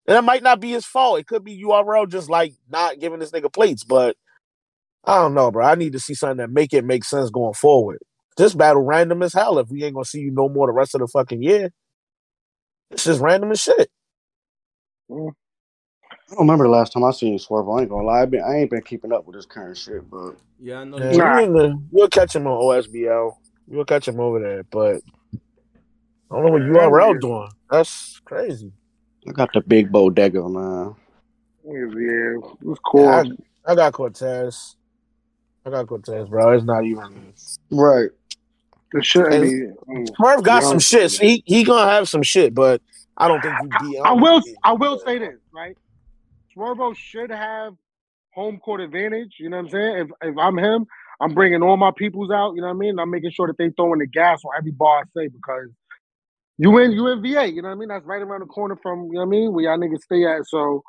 And it might not be his fault. It could be U R L just, like, not giving this nigga plates, but I don't know, bro. I need to see something that make it make sense going forward. This battle random as hell. If we ain't gonna see you no more the rest of the fucking year, it's just random as shit. Mm. I don't remember the last time I seen you, Swervo. I ain't gonna lie. I, been, I ain't been keeping up with this current shit, but yeah, I know. Yeah, nah. the, we'll catch him on O S B L. We'll catch him over there, but I don't know what U R L doing. That's crazy. I got the big bodega, man. Yeah, it's cool. Yeah, I, I got Cortez. I got Cortez, bro. It's not even right. It shouldn't be. Swerve got some shit. So he he gonna have some shit, but I don't think you be. I, I will. I will say this, right? Swervo should have home court advantage. You know what I'm saying? If if I'm him, I'm bringing all my peoples out, you know what I mean? I'm making sure that they throwing the gas on every bar I say, because you in, you in V A, you know what I mean? That's right around the corner from, you know what I mean, where y'all niggas stay at. So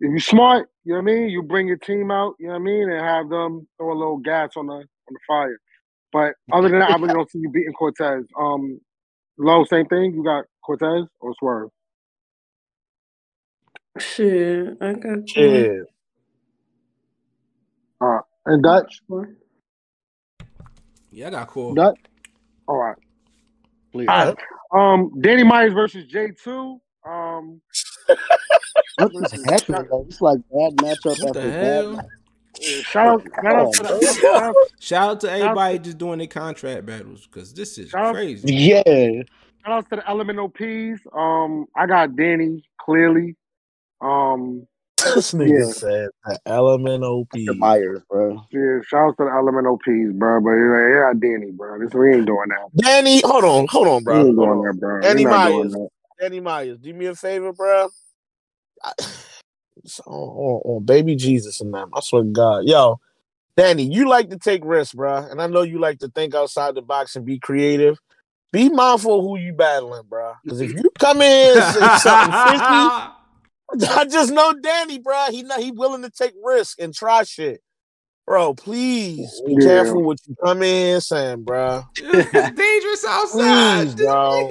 if you smart, you know what I mean, you bring your team out, you know what I mean, and have them throw a little gas on the on the fire. But other than that, I really don't see you beating Cortez. Um, Low, same thing. You got Cortez or Swerve? Shit, I got Shit. you. All right. And Dutch? Yeah, I got cool. Dutch? All right. Please. All right. Um, Danny Myers versus J two. Um, what is happening? It's like bad matchup what after bad. Yeah, shout out, shout out, oh, to, shout out, shout out to everybody out, just doing their contract battles, because this is crazy. Out, yeah. Shout out to the Elemental P's. Um, I got Danny clearly. Um, this nigga yeah. said the Elemental P's. Myers, bro. Yeah, shout out to the Elemental P's, bro. But yeah, Danny, bro. This we ain't doing that. Danny, hold on, hold on, bro. We ain't doing that, bro. Danny Myers, Danny Myers, do me a favor, bro. I... On, on, on baby Jesus and them. I swear to God. Yo, Danny, you like to take risks, bruh. And I know you like to think outside the box and be creative. Be mindful who you battling, bruh. Because if you come in and say something fifty, I just know Danny, bruh. He not, he willing to take risks and try shit. Bro, please be yeah. careful what you come in saying, bruh. It's dangerous outside. Please, bro.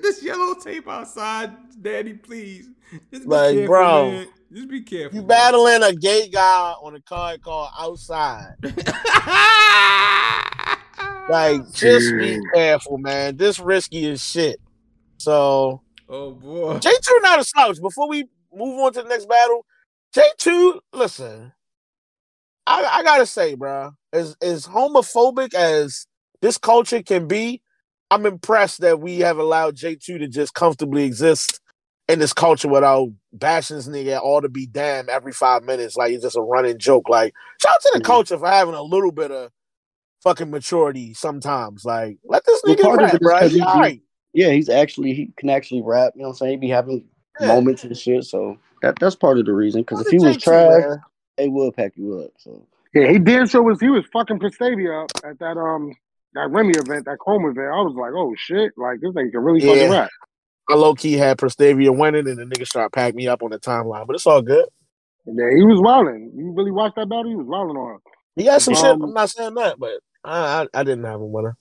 This yellow tape outside, Danny, please. Just be like, careful, bro, man. Just be careful. You man. battling a gay guy on a card called Outside. Like, just be careful, man. This risky as shit. So, oh boy, J two not a slouch. Before we move on to the next battle, J two, listen, I, I gotta say, bro, as as homophobic as this culture can be, I'm impressed that we have allowed J two to just comfortably exist in this culture without bashing this nigga all to be damned every five minutes. Like, it's just a running joke. Like, shout out to the mm-hmm. culture for having a little bit of fucking maturity sometimes. Like, let this nigga well, rap, right? He, right? Yeah, he's actually, he can actually rap. You know what I'm saying? He be having yeah. moments and shit. So that that's part of the reason. Because if he was trash, they would pack you up. So yeah, he damn sure was, he was fucking Prestavia up at that, um, that Remy event, that Chrome event. I was like, oh shit, like this nigga can really fucking yeah. rap. I low-key had Prestavia winning, and the nigga started packing me up on the timeline, but it's all good. Yeah, he was wilding. You really watched that battle? He was wilding on him. He got some um, shit. I'm not saying that, but I I, I didn't have a winner.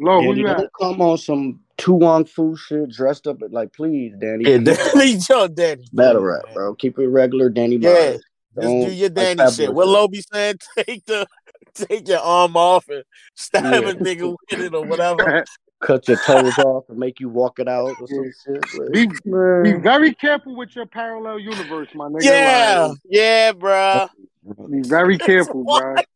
No, yeah, who you had? Come on some Tuwon Fu shit, dressed up, like, please, Danny. Yeah, Danny, yo, Danny. Battle rap, bro. Keep it regular, Danny. Yeah, just do your Danny shit. What Low be saying, take the take your arm off and stab yeah. a nigga with it or whatever. Cut your toes off and make you walk it out or some shit. Be, be very careful with your parallel universe, my nigga. Yeah, like, yeah, bro. Be very careful, watch bro. It.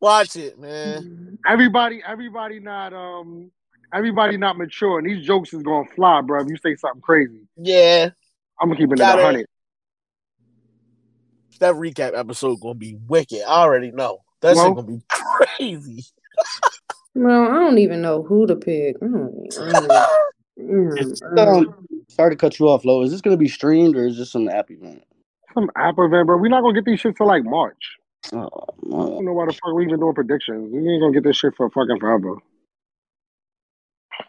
Watch it, man. Everybody, everybody not um, everybody not mature, and these jokes is gonna fly, bro. If you say something crazy, yeah, I'm gonna keep it at one hundred. That recap episode gonna be wicked. I already know that well, shit gonna be crazy. Well, I don't even know who to pick. Mm, mm, mm, um, sorry to cut you off, Lo. Is this going to be streamed or is this some app event? Some app event, bro. We're not going to get these shit for like March. Oh, I don't know why the fuck we even doing predictions. We ain't going to get this shit for fucking forever.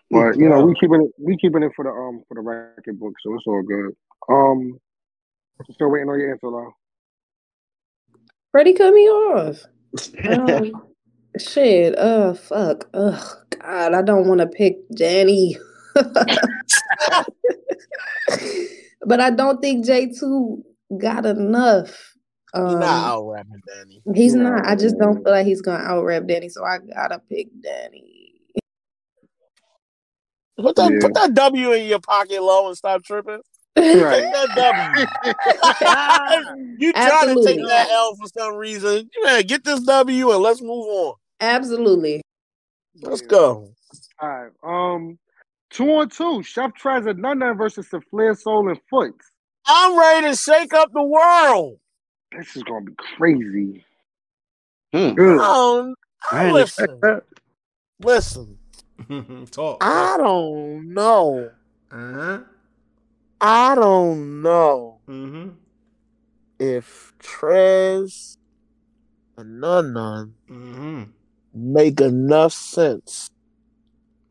But, you know, we keeping it we keeping it for the um for the record book, so it's all good. Um, still waiting on your answer, Lo. Freddie cut me off. Um, Shit, uh, fuck, ugh, God, I don't want to pick Danny, but I don't think J two got enough. Um, he's not out-rapping Danny. He's not. I just don't feel like he's gonna out-rap Danny, so I gotta pick Danny. Put that, yeah. put that W in your pocket, Low, and stop tripping. Right. Take that W. You try to take that L for some reason. You better get this W and let's move on. Absolutely. Let's yeah. go. All right. Um, two on two. Chef Treasure Nunna versus the Flair, Soul, and Foots. I'm ready to shake up the world. This is gonna be crazy. Hmm. Um, listen. Listen. Talk. I don't know. Uh-huh. I don't know mm-hmm. if Trez phenomenon mm-hmm. make enough sense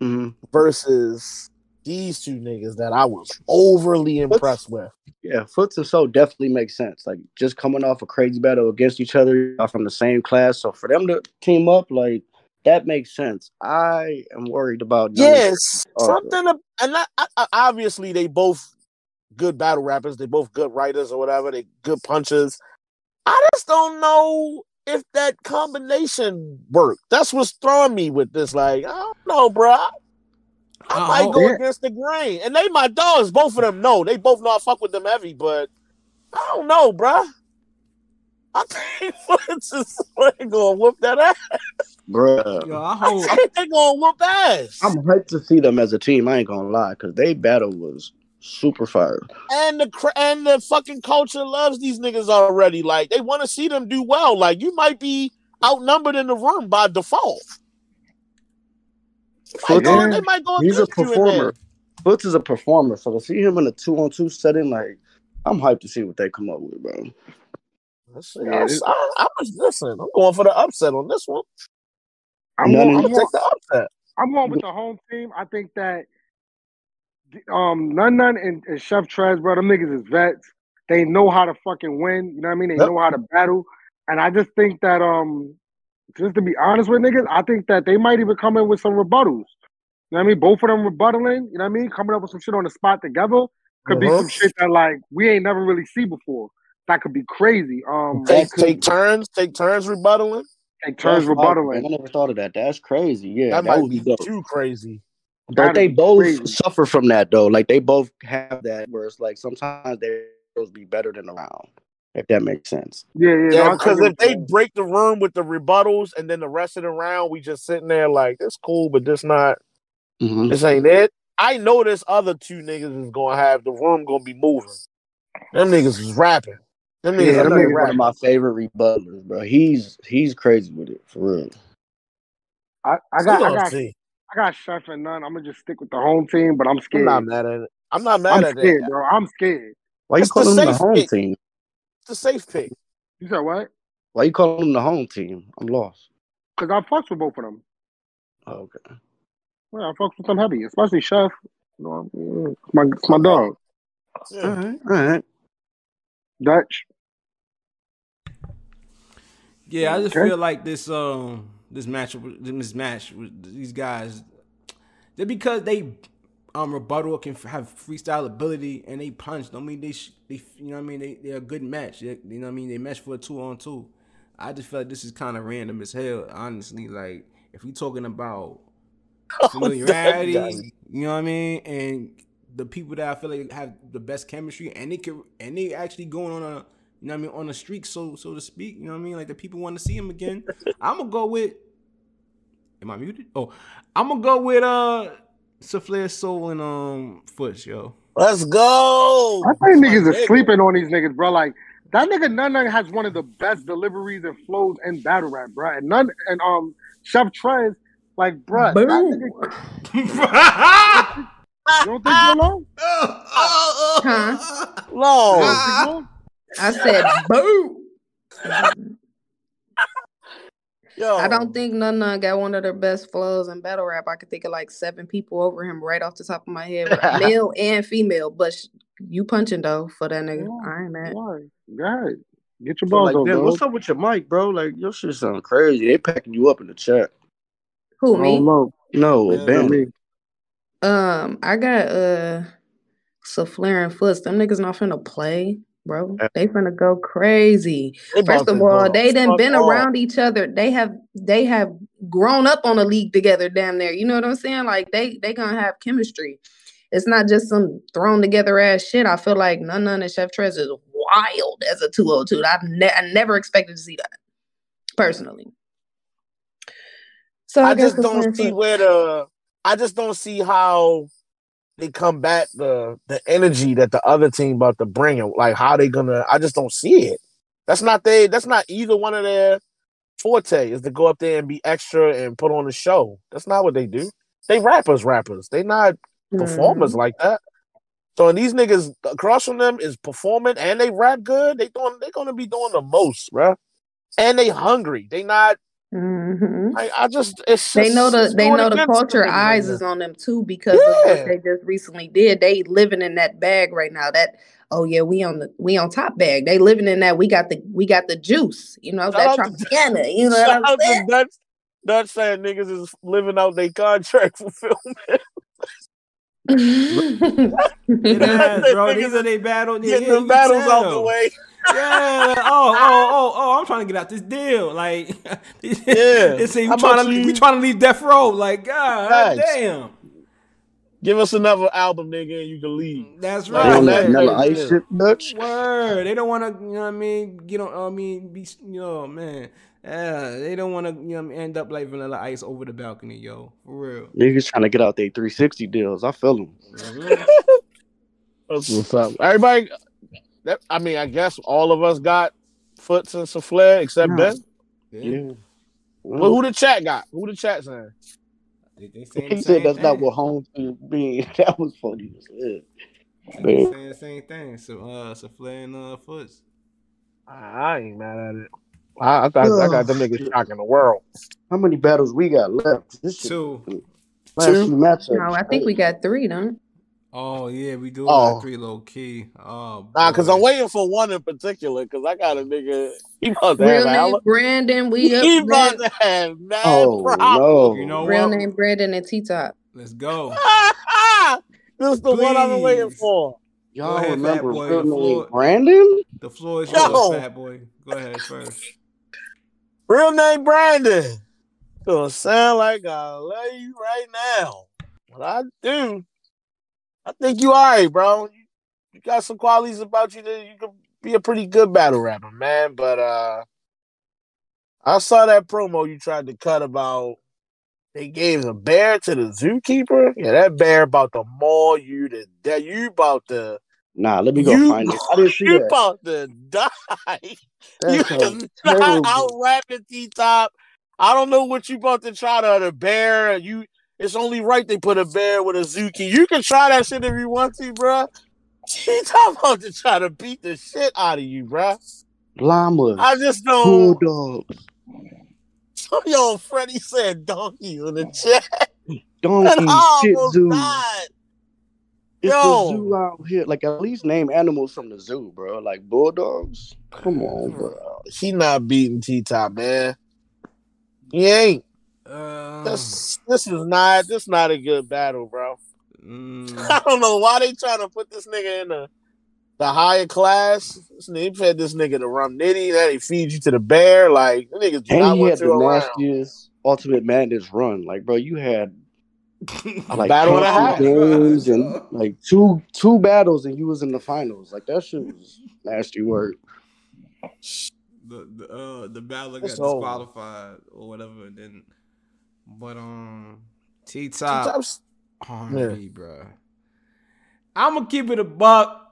mm-hmm. versus these two niggas that I was overly impressed Foots, with. Yeah, Foots and Soul definitely make sense. Like, just coming off a crazy battle against each other from the same class. So for them to team up, like, that makes sense. I am worried about... Yes, something... Of, and I, I, obviously, they both good battle rappers. They both good writers or whatever. They good punchers. I just don't know if that combination worked. That's what's throwing me with this. Like, I don't know, bro. I might oh, go yeah. against the grain. And they my dogs, both of them know. They both know I fuck with them heavy, but I don't know, bruh. I think Foots is going to whoop that ass. Bruh. Yo, I, hold, I think they're going to whoop ass. I'm hyped to see them as a team. I ain't going to lie, because they battle was super fire. And the, and the fucking culture loves these niggas already. Like, they want to see them do well. Like, you might be outnumbered in the room by default. Foots, yeah. They might go he's a performer. Foots is a performer, so to see him in a two-on-two setting, like, I'm hyped to see what they come up with, bro. Yeah, I, I was listening. I'm going for the upset on this one. I'm going to take the upset. I'm going with the home team. I think that um, Nun Nun and, and Chef Trez, bro, them niggas is vets. They know how to fucking win. You know what I mean? They yep. know how to battle. And I just think that um. Just to be honest with niggas, I think that they might even come in with some rebuttals. You know what I mean? Both of them rebuttaling, you know what I mean? Coming up with some shit on the spot together could uh-huh. be some shit that, like, we ain't never really see before. That could be crazy. Um, take, could, take turns, take turns rebuttaling. Take turns That's rebuttaling. Hard, I never thought of that. That's crazy. Yeah, that, that might would be dope. Too crazy. But they both crazy. Suffer from that, though. Like, they both have that where it's like sometimes they're supposed to be better than around. If that makes sense. Yeah, yeah. yeah no, because if they break the room with the rebuttals and then the rest of the round, we just sitting there like, it's cool, but this not, mm-hmm. this ain't it. I know this other two niggas is going to have, the room going to be moving. Them niggas is rapping. Them niggas yeah, them niggas one of my favorite rebuttlers, bro. He's he's crazy with it, for real. I, I got I got, I got Chef and None. I'm going to just stick with the home team, but I'm scared. I'm not mad at it. I'm not mad I'm at it. I'm scared, that. bro. I'm scared. Why you calling them the home it. team? The safe pick. You said what? Why you calling them the home team? I'm lost. Because I fucks with both of them. Oh, okay. Well, I fucks with them heavy, especially Chef. You know, it's my, it's my dog. Yeah. All right, all right. Dutch. Yeah, I just okay. feel like this um this match this match with these guys, that because they um rebuttal can have freestyle ability and they punch don't mean they sh- they you know what I mean they they're a good match they, you know what I mean they match for a two on two. I just feel like this is kind of random as hell, honestly. Like, if we talking about familiarity, oh, you know what I mean, and the people that I feel like have the best chemistry and they can and they actually going on a you know what I mean on a streak, so so to speak, you know what I mean, like the people want to see them again. I'm gonna go with. Am I muted? Oh, I'm gonna go with uh. Soufflé, Soul, and um, Foots, yo. Let's go. I think niggas nigga. is sleeping on these niggas, bro. Like, that nigga Nun Nun has one of the best deliveries and flows in battle rap, bro. And Nun and um, Chef Trez, like, bro. Nigga... You don't think you're alone? Huh? Long. I said, boo. Yo. I don't think Nun Nun got one of their best flows in battle rap. I could think of like seven people over him right off the top of my head, male and female. But sh- you punching though for that nigga. Oh, I ain't mad. God, get your balls so, like, on, bro. What's up with your mic, bro? Like, your shit sound crazy. They packing you up in the chat. Who me? No, no, Ben. Um, I got uh, Soufflé and Foots. Them niggas not finna play. Bro, they finna go crazy. They First of all, ball. they done been ball. around each other. They have they have grown up on a league together, damn near. You know what I'm saying? Like, they they gonna have chemistry. It's not just some thrown together ass shit. I feel like Nun Nun and Chef Trez is wild as a two oh two. I've ne- I never expected to see that personally. So I, I just don't see where the I just don't see how. They combat the the energy that the other team about to bring it. Like, how they gonna? I just don't see it. That's not they. That's not either one of their forte. Is to go up there and be extra and put on a show. That's not what they do. They rappers, rappers. They not performers mm. like that. So and these niggas across from them is performing and they rap good. They doing. They gonna be doing the most, bro. and they hungry. They not. Mm-hmm. I, I just, it's just they know the they know the culture eyes is on them too because yeah. of what they just recently did. They living in that bag right now. That oh yeah, we on the we on top bag. They living in that. We got the we got the juice. You know that Tropicana. You know what I'm saying? Dutch, Dutch saying niggas is living out their contract fulfillment. Yes, bro, these are they battle. Yeah, get the battles out the way. Yeah. Oh, oh, oh, oh! I'm trying to get out this deal. Like, yeah. It's a, we trying to, we trying to leave Death Row. Like, God nice. damn. Give us another album, nigga, and you can leave. That's right. Like, that, another ice ship, Dutch. Word. They don't want to. You know what I mean? You know. I mean, be. You know, man. Yeah, they don't want to you know, end up like Vanilla Ice over the balcony, yo. For real. Niggas trying to get out their three sixty deals. I feel them. What's up? Everybody, that, I mean, I guess all of us got Foots and Soufflé except yeah. Ben. Yeah. yeah. Well, who the chat got? Who the chat saying? They saying he the said that's thing. Not what home being. That was funny. Yeah. They saying the same thing. So, uh, Soufflé and uh, Foots. I ain't mad at it. I, I thought Ugh. I got them niggas shocking the world. How many battles we got left? This two. Two no, I think we got three, though. Oh yeah, we do oh. got three low key. Oh, nah, because I'm waiting for one in particular. Because I got a nigga. He about to Real have name Brandon. We he up about to have mad oh, problems. No. You know Real what? Name Brandon and T Top. Let's go. This is the Please. One I've been waiting for. Y'all ahead, remember boy, Real Name Brandon? The floor is yours, fat boy. Go ahead first. Real name Brandon. Gonna sound like I love you right now. What I do, I think you all right, bro. You, you got some qualities about you that you could be a pretty good battle rapper, man. But uh, I saw that promo you tried to cut about they gave the bear to the zookeeper. Yeah, that bear about to maul you to death. You about to... Nah, let me go you, find it. I didn't see you that. About to die. You can not out rapping T Top. I don't know what you about to try to the bear. You, it's only right they put a bear with a zuki. You can try that shit if you want to, bro. T Top about to try to beat the shit out of you, bro. Llamas. I just don't. Bulldogs. Yo, Freddie said donkey in the chat. Donkey and I shit, dude. It's Yo. The zoo out here. Like, at least name animals from the zoo, bro. Like, bulldogs. Come on, bro. He not beating T-Top, man. He ain't. Um, this, this is not this not a good battle, bro. Mm. I don't know why they trying to put this nigga in the, the higher class. This nigga, fed this nigga the Rum Nitty. That he feeds you to the bear. Like, the niggas do and not want to around. And he had the nastiest Ultimate Madness run. Like, bro, you had... like battle and a half games and like two two battles and you was in the finals. Like that shit was nasty work. The the uh, the battler got old. disqualified or whatever. And then, but um, T Top R and B, bro. I'm gonna keep it a buck.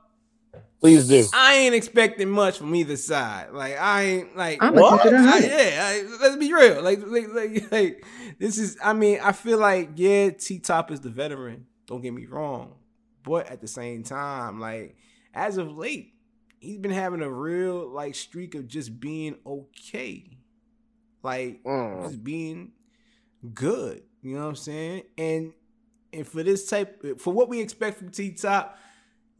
Please do. I ain't expecting much from either side. Like I ain't like I'm what? I, yeah, I, let's be real. Like, like, like, like, this is. I mean, I feel like yeah, T Top is the veteran. Don't get me wrong, but at the same time, like as of late, he's been having a real like streak of just being okay, like mm. just being good. You know what I'm saying? And and for this type, for what we expect from T Top.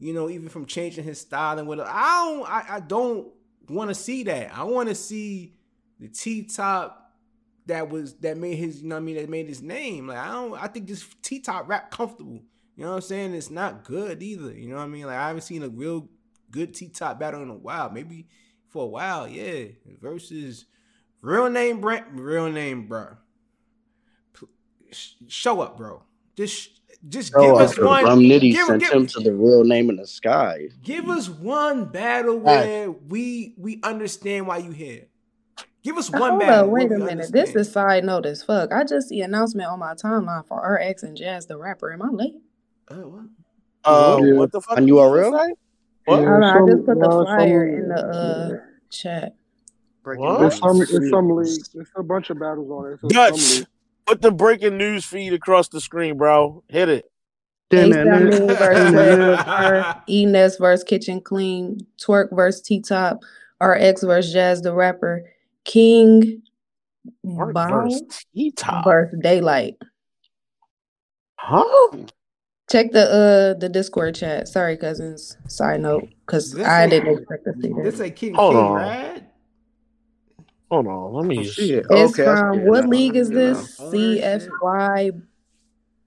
You know, even from changing his style and whatever. I don't, I, I don't want to see that. I want to see the T Top that was that made his, you know what I mean, that made his name. Like I don't, I think this T Top rap comfortable. You know what I'm saying? It's not good either. You know what I mean? Like I haven't seen a real good T Top battle in a while. Maybe for a while, yeah. Versus real name, Brent, real name, bro. Show up, bro. Just. Just oh, give us uh, one. Rum Nitty give, sent give, him to the real name in the sky. Give us one battle where we we understand why you here. Give us one Hold battle. Up, wait a minute. Understand. This is side note as fuck. I just see an announcement on my timeline for R X and Jazz the Rapper. Am I late? Oh, what? Uh, what, what the fuck? On U R L? What? Yeah, I, I just put the flyer in the uh, chat. There's some, there's some leagues. There's a bunch of battles on it. Dutch. Put the breaking news feed across the screen, bro. Hit it. Ace versus Enes versus Kitchen Clean. Twerk versus T Top. R X versus Jazz the Rapper. King Myverse T Top versus Daylight. Huh? Check the uh the Discord chat. Sorry, cousins. Side note, because I didn't expect to see that. This ain't King Hold King, on. Right? Hold on, let me. See it. It's okay, from what league is this? C F Y.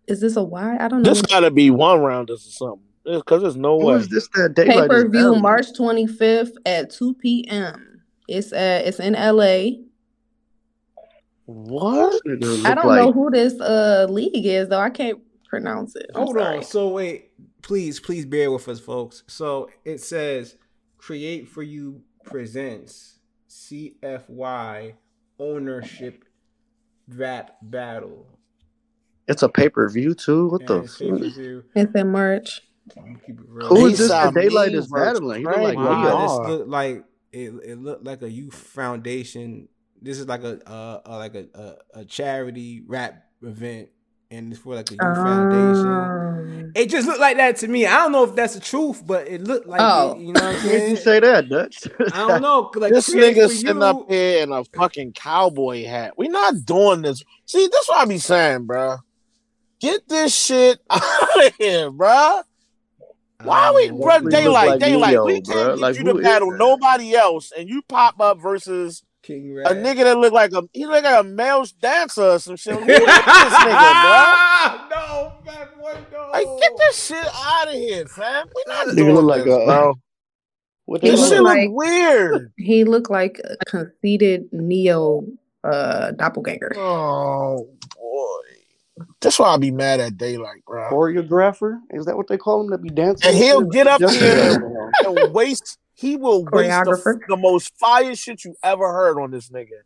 Is this a Y? I don't know. This gotta be one rounders or something. Because there's no way. Is this that Pay per view March twenty-fifth at two p.m. It's at it's in L A. What? I don't like? know who this uh league is though. I can't pronounce it. I'm Hold sorry. on. So wait, please, please bear with us, folks. So it says Create For You presents C F Y ownership rap battle. It's a pay per view too. What yeah, the? It's, it's in March. Who is this? The Daylight is battling. Like, wow, this look like it, it looked like a youth foundation. This is like a, a, a like a, a a charity rap event, and it's for like a youth um, foundation. It just looked like that to me. I don't know if that's the truth, but it looked like oh. it, you know what I'm saying. Why did you say that, Dutch? I don't know. Like, this nigga sitting up here in a fucking cowboy hat. We're not doing this. See, that's what I be saying, bro. Get this shit out of here, bro. Why are we, bro? Daylight, like Daylight. Leo, we can't get like, you to battle nobody else, and you pop up versus King Red. A nigga that look like a he look like a male dancer or some shit. What is this nigga, bro? No, man, what, no. Like, get this shit out of here, fam. We not doing this, like a, bro. What this shit like, look weird. He look like a conceited Neo uh, doppelganger. Oh boy. That's why I be mad at Daylight, bro. Choreographer? Is that what they call him? That be dancing? And he'll get up here and waste. He will waste the, the most fire shit you ever heard on this nigga.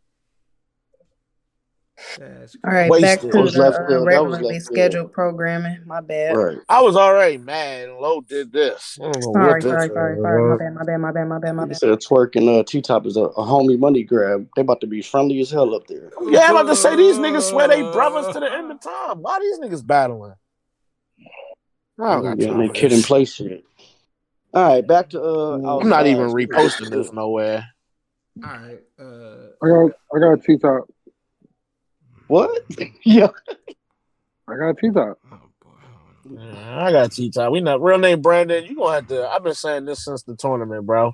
All right, wasted. Back to the uh, regularly scheduled programming. My bad. Right. I was already mad. Lo did this. I don't know sorry, what sorry, this sorry, sorry. My bad, my bad, my bad, my bad, my bad. Instead of Twerk and uh, T Top is a, a homie money grab. They about to be friendly as hell up there. Yeah, I'm about to say these niggas swear they brothers to the end of time. Why these niggas battling? I don't got that kid in play shit. All right, back to. Uh, I'm not uh, even reposting this nowhere. All right, uh, I got, I got T Top. What? Yeah, I got T Top. Oh boy, I got T Top. We not real name Brandon. You gonna have to. I've been saying this since the tournament, bro.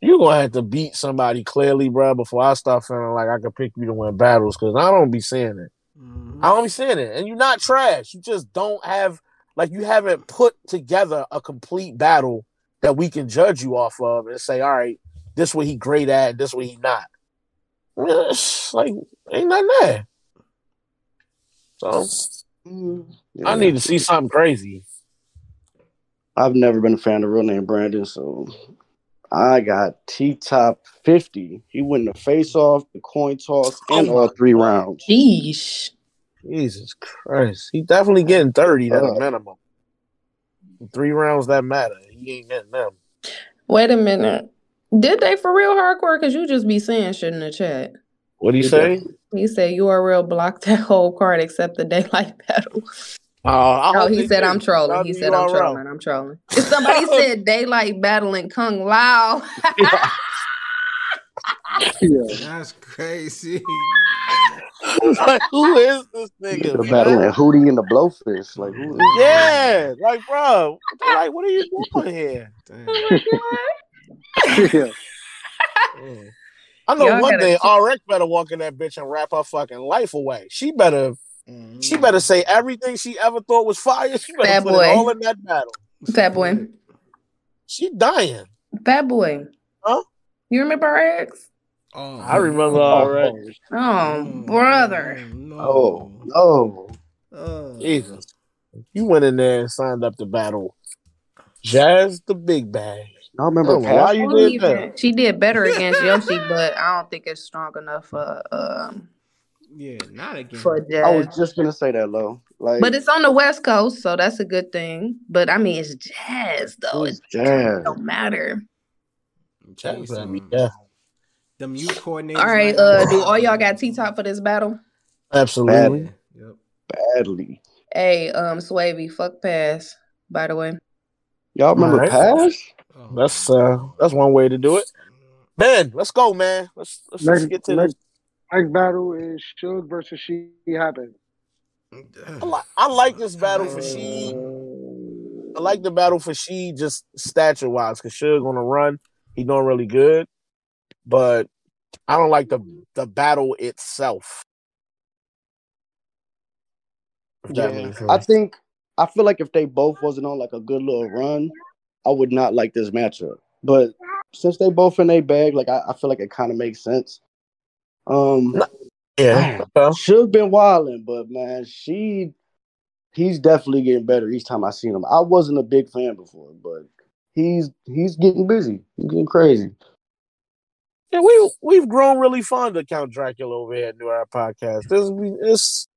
You gonna have to beat somebody clearly, bro, before I start feeling like I can pick you to win battles. Because I don't be seeing it. Mm-hmm. I don't be seeing it, and you're not trash. You just don't have like you haven't put together a complete battle that we can judge you off of and say, all right, this what he great at, this what he not. It's like ain't nothing there. So, yeah. I need to see something crazy. I've never been a fan of real name Brandon, so I got T Top fifty. He won the face off, the coin toss, and all three rounds. Jeez. Jesus Christ. He's definitely getting thirty at uh, a minimum. Three rounds that matter. He ain't getting them. Wait a minute. Did they for real hardcore? Because you just be saying shit in the chat. What do you say? He said U R L blocked that whole card except the Daylight battle. Uh, oh, he said I'm trolling. He said I'm trolling. I'm trolling. If somebody said Daylight battling Kung Lao. Yeah. Yeah. That's crazy. Like, who is this nigga? The battling Hootie and the Blowfish. Like, who is yeah, this? Like, bro, like, what are you doing here? Damn. Oh my God. Yeah. Yeah. I know y'all one day R X better walk in that bitch and wrap her fucking life away. She better, mm. she better say everything she ever thought was fire. She better Bad put boy. It all in that battle. Fat boy. She dying. Fat boy. Huh? You remember her ex? Oh, I remember R X. Oh, oh, brother. No. Oh, no. Oh. Jesus. You went in there and signed up to battle Jazz the Big Bag. I remember oh, why you did that. She did better against Yoshi, but I don't think it's strong enough for. Um, yeah, not against. For Jazz. I was just gonna say that, Lo. Like, but it's on the West Coast, so that's a good thing. But I mean, it's Jazz though. It's Jazz. It don't matter. Jazz, I mean, yeah. The mute coordinators. All right, uh, do all y'all got T Top for this battle? Absolutely. Badly. Yep. Badly. Hey, um, Swavey, fuck Pass. By the way, y'all remember all right. Pass? That's uh, that's one way to do it. Ben, let's go, man. Let's let's, next, let's get to next, this. Next battle is Suge versus Shee happen. I, li- I like this battle for Shee. I like the battle for Shee just stature wise, because Suge on the run, he doing really good, but I don't like the the battle itself. Yeah. I think I feel like if they both wasn't on like a good little run, I would not like this matchup. But since they both in their bag, like I, I feel like it kind of makes sense. Um, no, yeah, well. Suge been wilding, but man, Shee, he's definitely getting better each time I seen him. I wasn't a big fan before, but he's he's getting busy, he's getting crazy. Yeah, we we've grown really fond of Count Dracula over here at New Era Podcast. This it's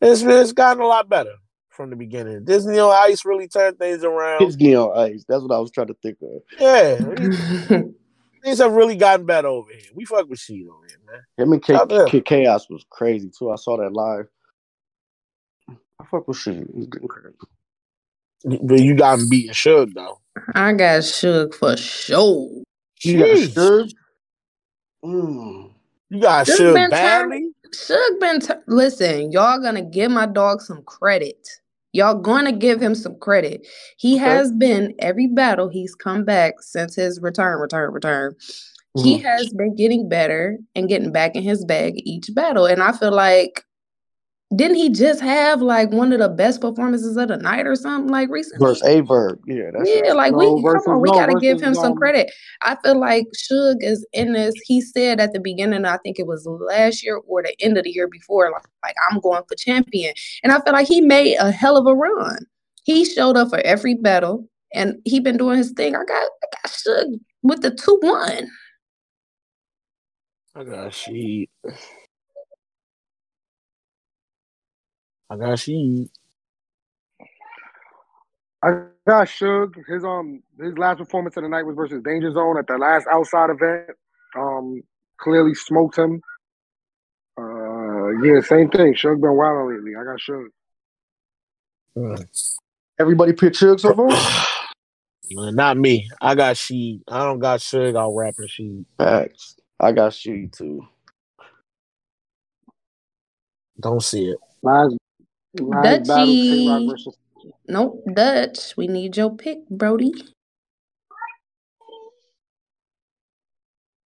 it's it's gotten a lot better from the beginning. Disney on Ice really turned things around. Disney on Ice. That's what I was trying to think of. Yeah. Things have really gotten better over here. We fuck with Shee over here, man. Him and K- K- K- Chaos was crazy, too. I saw that live. I fuck with Shee. He's getting crazy. But you got him beating Suge, though. I got Suge for sure. You got Suge? Mm. You got Suge badly? Suge been... T- Listen, y'all gonna give my dog some credit. Y'all gonna give him some credit. He okay. has been, every battle he's come back since his return, return, return. Mm-hmm. He has been getting better and getting back in his bag each battle. And I feel like, didn't he just have like one of the best performances of the night or something like recently? Versus A-Verb. Yeah, that's yeah, like we come on, we gotta give him some credit. I feel like Suge is in this. He said at the beginning, I think it was last year or the end of the year before, like, like I'm going for champion. And I feel like he made a hell of a run. He showed up for every battle and he been doing his thing. I got I got Suge with the two one. I got Shee. I got Shee. I got Suge. His um his last performance of the night was versus Danger Zone at the last outside event. Um, clearly smoked him. Uh, yeah, same thing. Suge been wild lately. I got Suge. Everybody picked Suge so far? Not me. I got Shee. I don't got Suge. I'll rapper Shee. Facts. I got Shee too. Don't see it. Last Dutchy. Battle, versus... Nope, Dutch. We need your pick, Brody.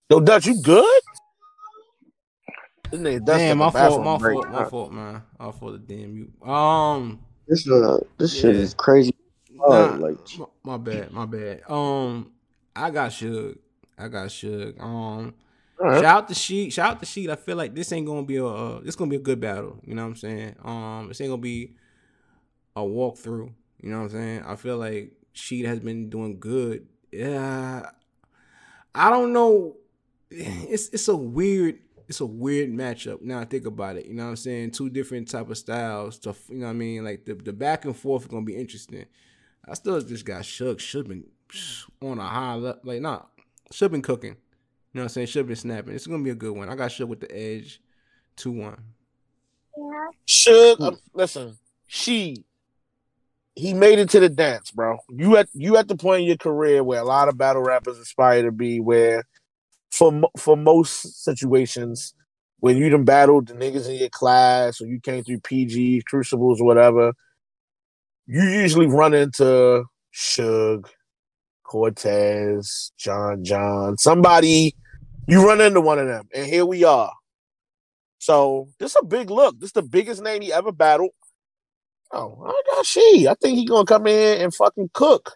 Yo, Dutch, you good? Damn, my fault, my break. fault, my fault, man. My fault, damn you. Um, this uh, this yeah. shit is crazy. Oh, nah, like, my bad, my bad. Um, I got Suge. I got Suge. Um. Right. Shout out to Shee. Shout out to Shee. I feel like this ain't gonna be a uh, this gonna be a good battle. You know what I'm saying? Um, this ain't gonna be a walkthrough. You know what I'm saying? I feel like Shee has been doing good. Yeah, I don't know. It's it's a weird it's a weird matchup. Now I think about it. You know what I'm saying? Two different type of styles. To, you know what I mean? Like the the back and forth is gonna be interesting. I still just got Suge. Suge been on a high level. Like nah, Suge been cooking. You know what I'm saying? Suge been snapping. It's going to be a good one. I got Suge with the edge. two one. Suge, uh, listen, Shee, he made it to the dance, bro. You at you at the point in your career where a lot of battle rappers aspire to be, where for, for most situations, when you done battled the niggas in your class or you came through P G, Crucibles, whatever, you usually run into Suge, Cortez, John John, somebody... You run into one of them, and here we are. So this is a big look. This is the biggest name he ever battled. Oh, I got Shee. I think he's gonna come in and fucking cook.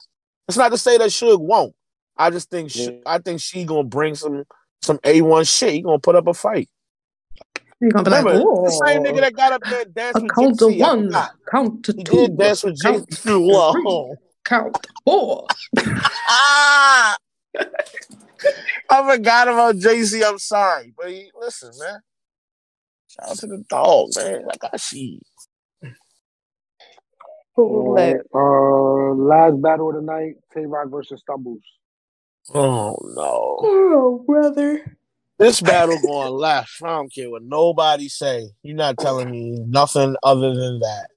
It's not to say that Suge won't. I just think yeah. Suge, I think Shee gonna bring some some A one shit. He gonna put up a fight. He gonna Remember, be like, oh, the same nigga that got up there and danced with count Gypsy. To one, count to he two. He did dance with count Gypsy. To Whoa. Count to four. Ah. I forgot about J C. I'm sorry, but he, listen, man. Shout out to the dog, man. Like I see. Uh, uh, last battle of the night: Tay Roc versus Stumbles. Oh no! Oh brother! This battle going left. I don't care what nobody say. You're not telling me nothing other than that.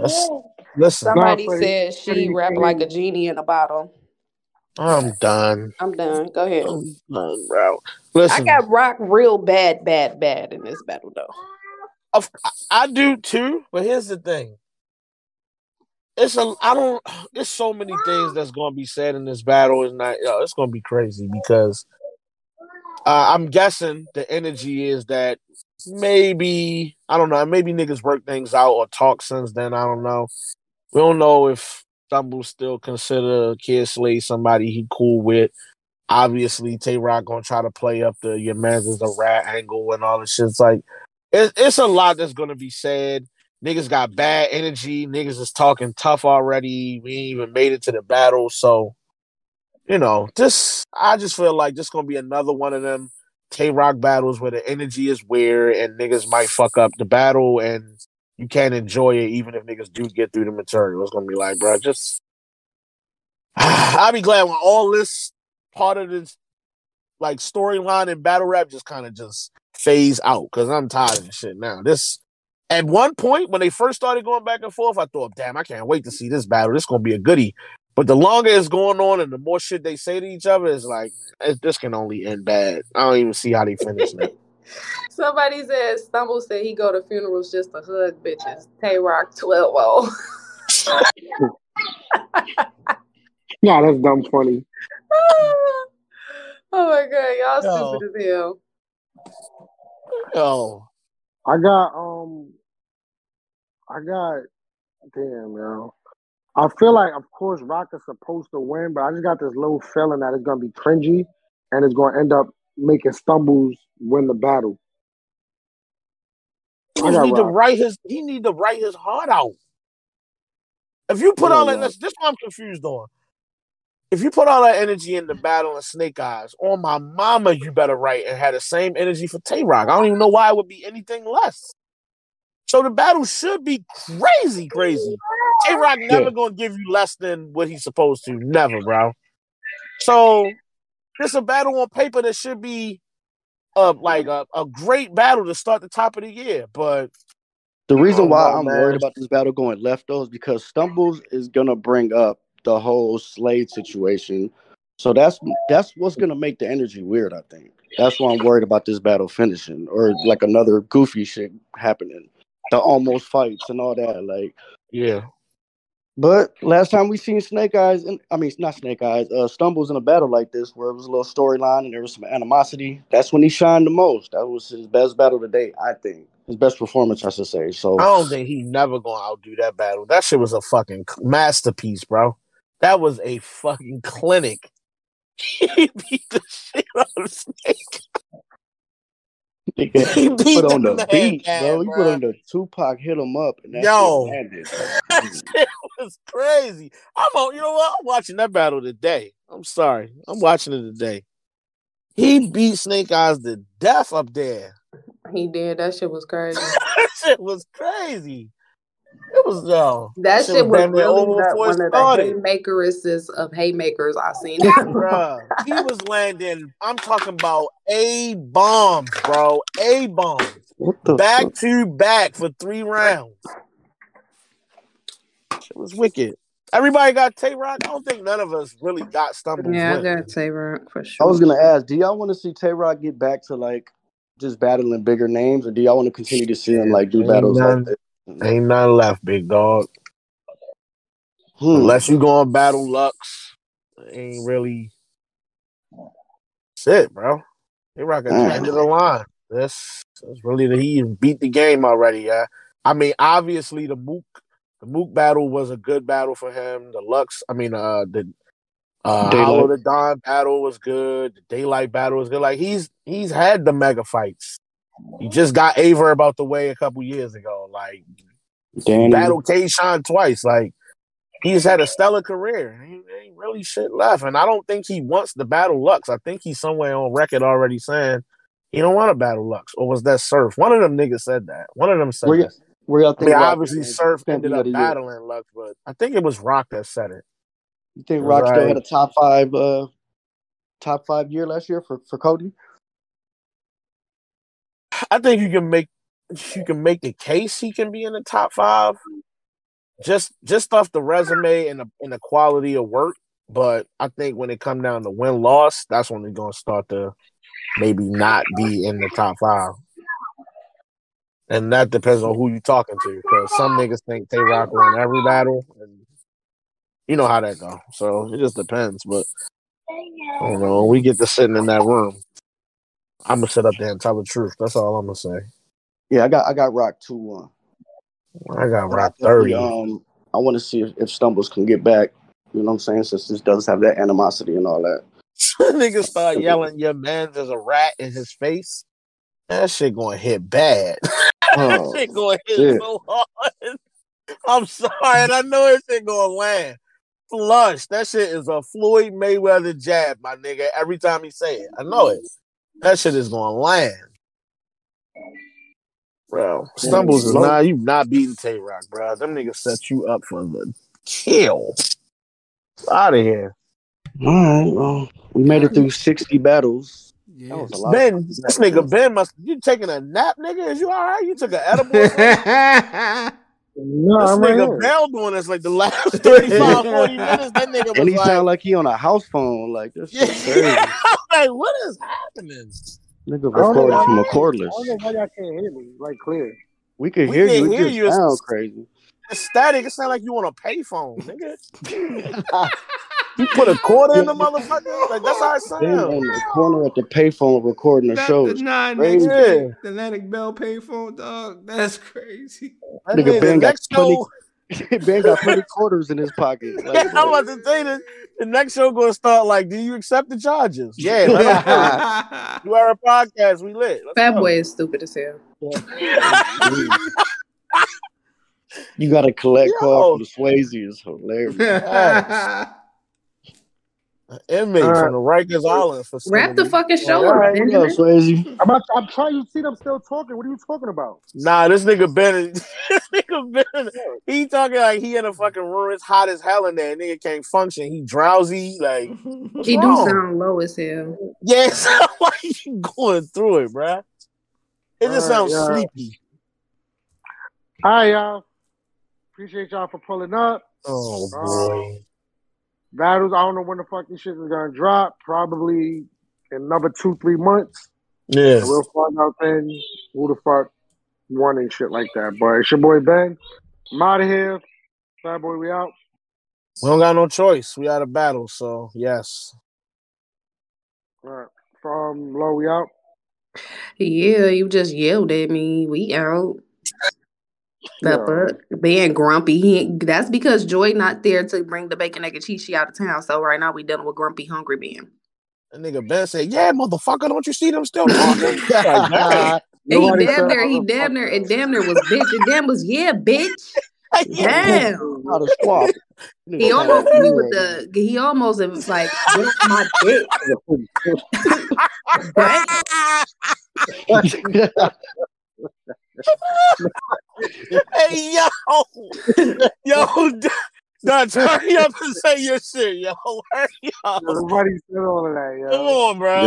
That's, listen. Somebody said Shee rapped like a genie in a bottle. I'm done. I'm done. Go ahead. I'm done, bro. Listen, I got Rock real bad, bad, bad in this battle, though. I do too, but here's the thing. It's a. I don't. There's so many things that's gonna be said in this battle. It's not. Yo, it's gonna be crazy because uh, I'm guessing the energy is that maybe I don't know. Maybe niggas work things out or talk since then. I don't know. We don't know if Stumbles still consider Kid Slade somebody he cool with. Obviously, Tay Roc gonna try to play up the your man's is a rat angle and all this shit. It's like it's it's a lot that's gonna be said. Niggas got bad energy. Niggas is talking tough already. We ain't even made it to the battle. So, you know, this, I just feel like this going to be another one of them Tay Roc battles where the energy is weird and niggas might fuck up the battle and you can't enjoy it even if niggas do get through the material. It's going to be like, bro, just... I'll be glad when all this part of this, like, storyline and battle rap just kind of just phase out because I'm tired of this shit now. This... At one point, when they first started going back and forth, I thought, damn, I can't wait to see this battle. This is going to be a goodie. But the longer it's going on and the more shit they say to each other, it's like, this can only end bad. I don't even see how they finish it. Somebody said, Stumbles said he go to funerals just to hug bitches. Tay Roc twelve oh. Nah, that's dumb funny. Oh, my God. Y'all Yo. stupid as hell. Yo. I got, um, I got, damn, yo. I feel like, of course, Rock is supposed to win, but I just got this low feeling that it's going to be cringy and it's going to end up making Stumbles win the battle. He need, to write his, he need to write his heart out. If you put all that, this is what I'm confused on. If you put all that energy in the battle and Snake Eyes, on my mama, you better write and have the same energy for Tay Roc. I don't even know why it would be anything less. So the battle should be crazy, crazy. Tay Roc yeah. never going to give you less than what he's supposed to. Never, bro. So this a battle on paper that should be a, like a, a great battle to start the top of the year. But the reason why know, I'm man. worried about this battle going left, though, is because Stumbles is going to bring up the whole Slade situation. So that's that's what's going to make the energy weird, I think. That's why I'm worried about this battle finishing or like another goofy shit happening. The almost fights and all that. Like, yeah. But last time we seen Snake Eyes, and I mean, not Snake Eyes, uh, Stumbles in a battle like this where it was a little storyline and there was some animosity. That's when he shined the most. That was his best battle to date, I think. His best performance, I should say. So I don't think he never going to outdo that battle. That shit was a fucking masterpiece, bro. That was a fucking clinic. He beat the shit out of Snake. He beat put on the beat, bro. He put on the Tupac, hit him up, and that Yo, shit landed. That shit was crazy. I'm on. You know what? I'm watching that battle today. I'm sorry. I'm watching it today. He beat Snake Eyes to death up there. He did. That shit was crazy. That shit was crazy. It was though. That, that shit was, was really one of the haymakers of haymakers I've seen. Bruh, he was landing. I'm talking about a bombs, bro. A bombs, back fuck? to back for three rounds. It was wicked. Everybody got Tay Roc. I don't think none of us really got Stumbles. Yeah, win. I got Tay Roc for sure. I was gonna ask, do y'all want to see Tay Roc get back to like just battling bigger names, or do y'all want to continue to see him like do battles none. like that? Ain't nothing left, big dog. Hmm. Unless you go and battle Lux, ain't really shit, bro. They rocking mm. to the line. That's that's really the, he beat the game already. Yeah, I mean, obviously the Mook, the Mook battle was a good battle for him. The Lux, I mean, uh, the uh, Hollow the Dawn battle was good. The Daylight battle was good. Like he's he's had the mega fights. He just got Aver about the way a couple years ago. Like, Danny. battled Kayshawn twice. Like, he's had a stellar career. He ain't really shit left. And I don't think he wants to battle Lux. I think he's somewhere on record already saying he don't want to battle Lux. Or was that Surf? One of them niggas said that. One of them said that. I mean, obviously Surf ended up battling Lux, but I think it was Rock that said it. You think Rock still had a top five uh, top five year last year for, for Cody? I think you can make you can make the case he can be in the top five, just just off the resume and the and the quality of work. But I think when it comes down to win-loss, that's when they're going to start to maybe not be in the top five. And that depends on who you're talking to. Because some niggas think Tay Roc won every battle. And you know how that goes. So it just depends. But I don't know. When we get to sitting in that room, I'm going to sit up there and tell the truth. That's all I'm going to say. Yeah, I got I got Roc two one. I got Roc thirty. Um, I want to see if, if Stumbles can get back. You know what I'm saying? Since this does have that animosity and all that. Niggas start yelling, your man, there's a rat in his face. That shit gonna hit bad. Oh, that shit gonna hit shit. so hard. I'm sorry, and I know that shit gonna land. Flush. That shit is a Floyd Mayweather jab, my nigga, every time he say it. I know it. That shit is gonna land. Bro, Stumbles is not, you not beating Tay Roc, bro. Them niggas set you up for the kill. Out of here. All right, well, we made it through sixty battles. Yeah. That was a lot. Ben, this nigga Ben must you taking a nap, nigga? Is you all right? You took an edible? no, this I'm nigga right Bell doing this like the last thirty-five, forty minutes. That nigga was and he like, sound like he on a house phone. Like this. Yeah. Yeah. Like what is happening? Nigga recorded from a cordless. I don't know why y'all can't hear me. Like clear. We can we hear you. Hear you. Sound it's, crazy. It's static. It sound like you on a payphone, nigga. You put a quarter in the motherfucker? Like, that's how it sounds. They're on the corner at the payphone recording the that's show. The nine niggas, yeah. The Atlantic Bell payphone, dog. That's crazy. That nigga, Ben got, twenty, Ben got twenty quarters in his pocket. Like, I'm about to tell you this. The next show going to start like, do you accept the charges? Yeah. You are a podcast. We lit. Fat boy is stupid as hell. You got to collect calls from the Swayze. It's hilarious. Inmate right. from the Rikers Island. For Wrap the fucking show up. Right, you know, I'm, I'm trying to see them still talking. What are you talking about? Nah, this nigga Ben, this nigga Ben, he talking like he in a fucking room. It's hot as hell in there. Nigga can't function. He drowsy. Like he wrong? do sound low as hell. Yes. Yeah, why you going through it, bruh? It just All sounds y'all. sleepy. All right, y'all. Appreciate y'all for pulling up. Oh boy. Um, Battles, I don't know when the fuck this shit is going to drop. Probably in another two, three months. Yeah. So we'll find out then who the fuck won and shit like that. But it's your boy Ben. I'm out of here. Bad boy, we out. We don't got no choice. We out of battle, so yes. All right. From Low, we out. Yeah, you just yelled at me. We out. Pepper yeah. being grumpy. He, that's because Joy not there to bring the bacon, egg, and cheese out of town. So right now we dealing with grumpy, hungry Ben. That nigga Ben said, "Yeah, motherfucker, don't you see them still talking?" uh, and he damn near, he damn near, and damn near was bitch, and damn was yeah, bitch. Damn. He almost hit me with the. He almost was like, "What's my dick?" Hey yo, yo, Dutch, hurry up and say your shit, yo. Hurry up. Everybody said all of that, yo. Come on, bro.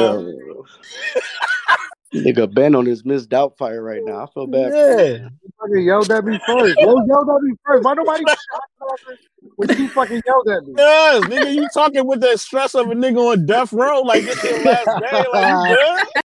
Yeah. Nigga Ben on his Miss Doubtfire right now. I feel bad. Yeah. Fucking yelled at me first. Yo, yelled at me first. Why nobody when you fucking yelled at me? Yes, nigga, you talking with the stress of a nigga on death row like this your last day, like you good?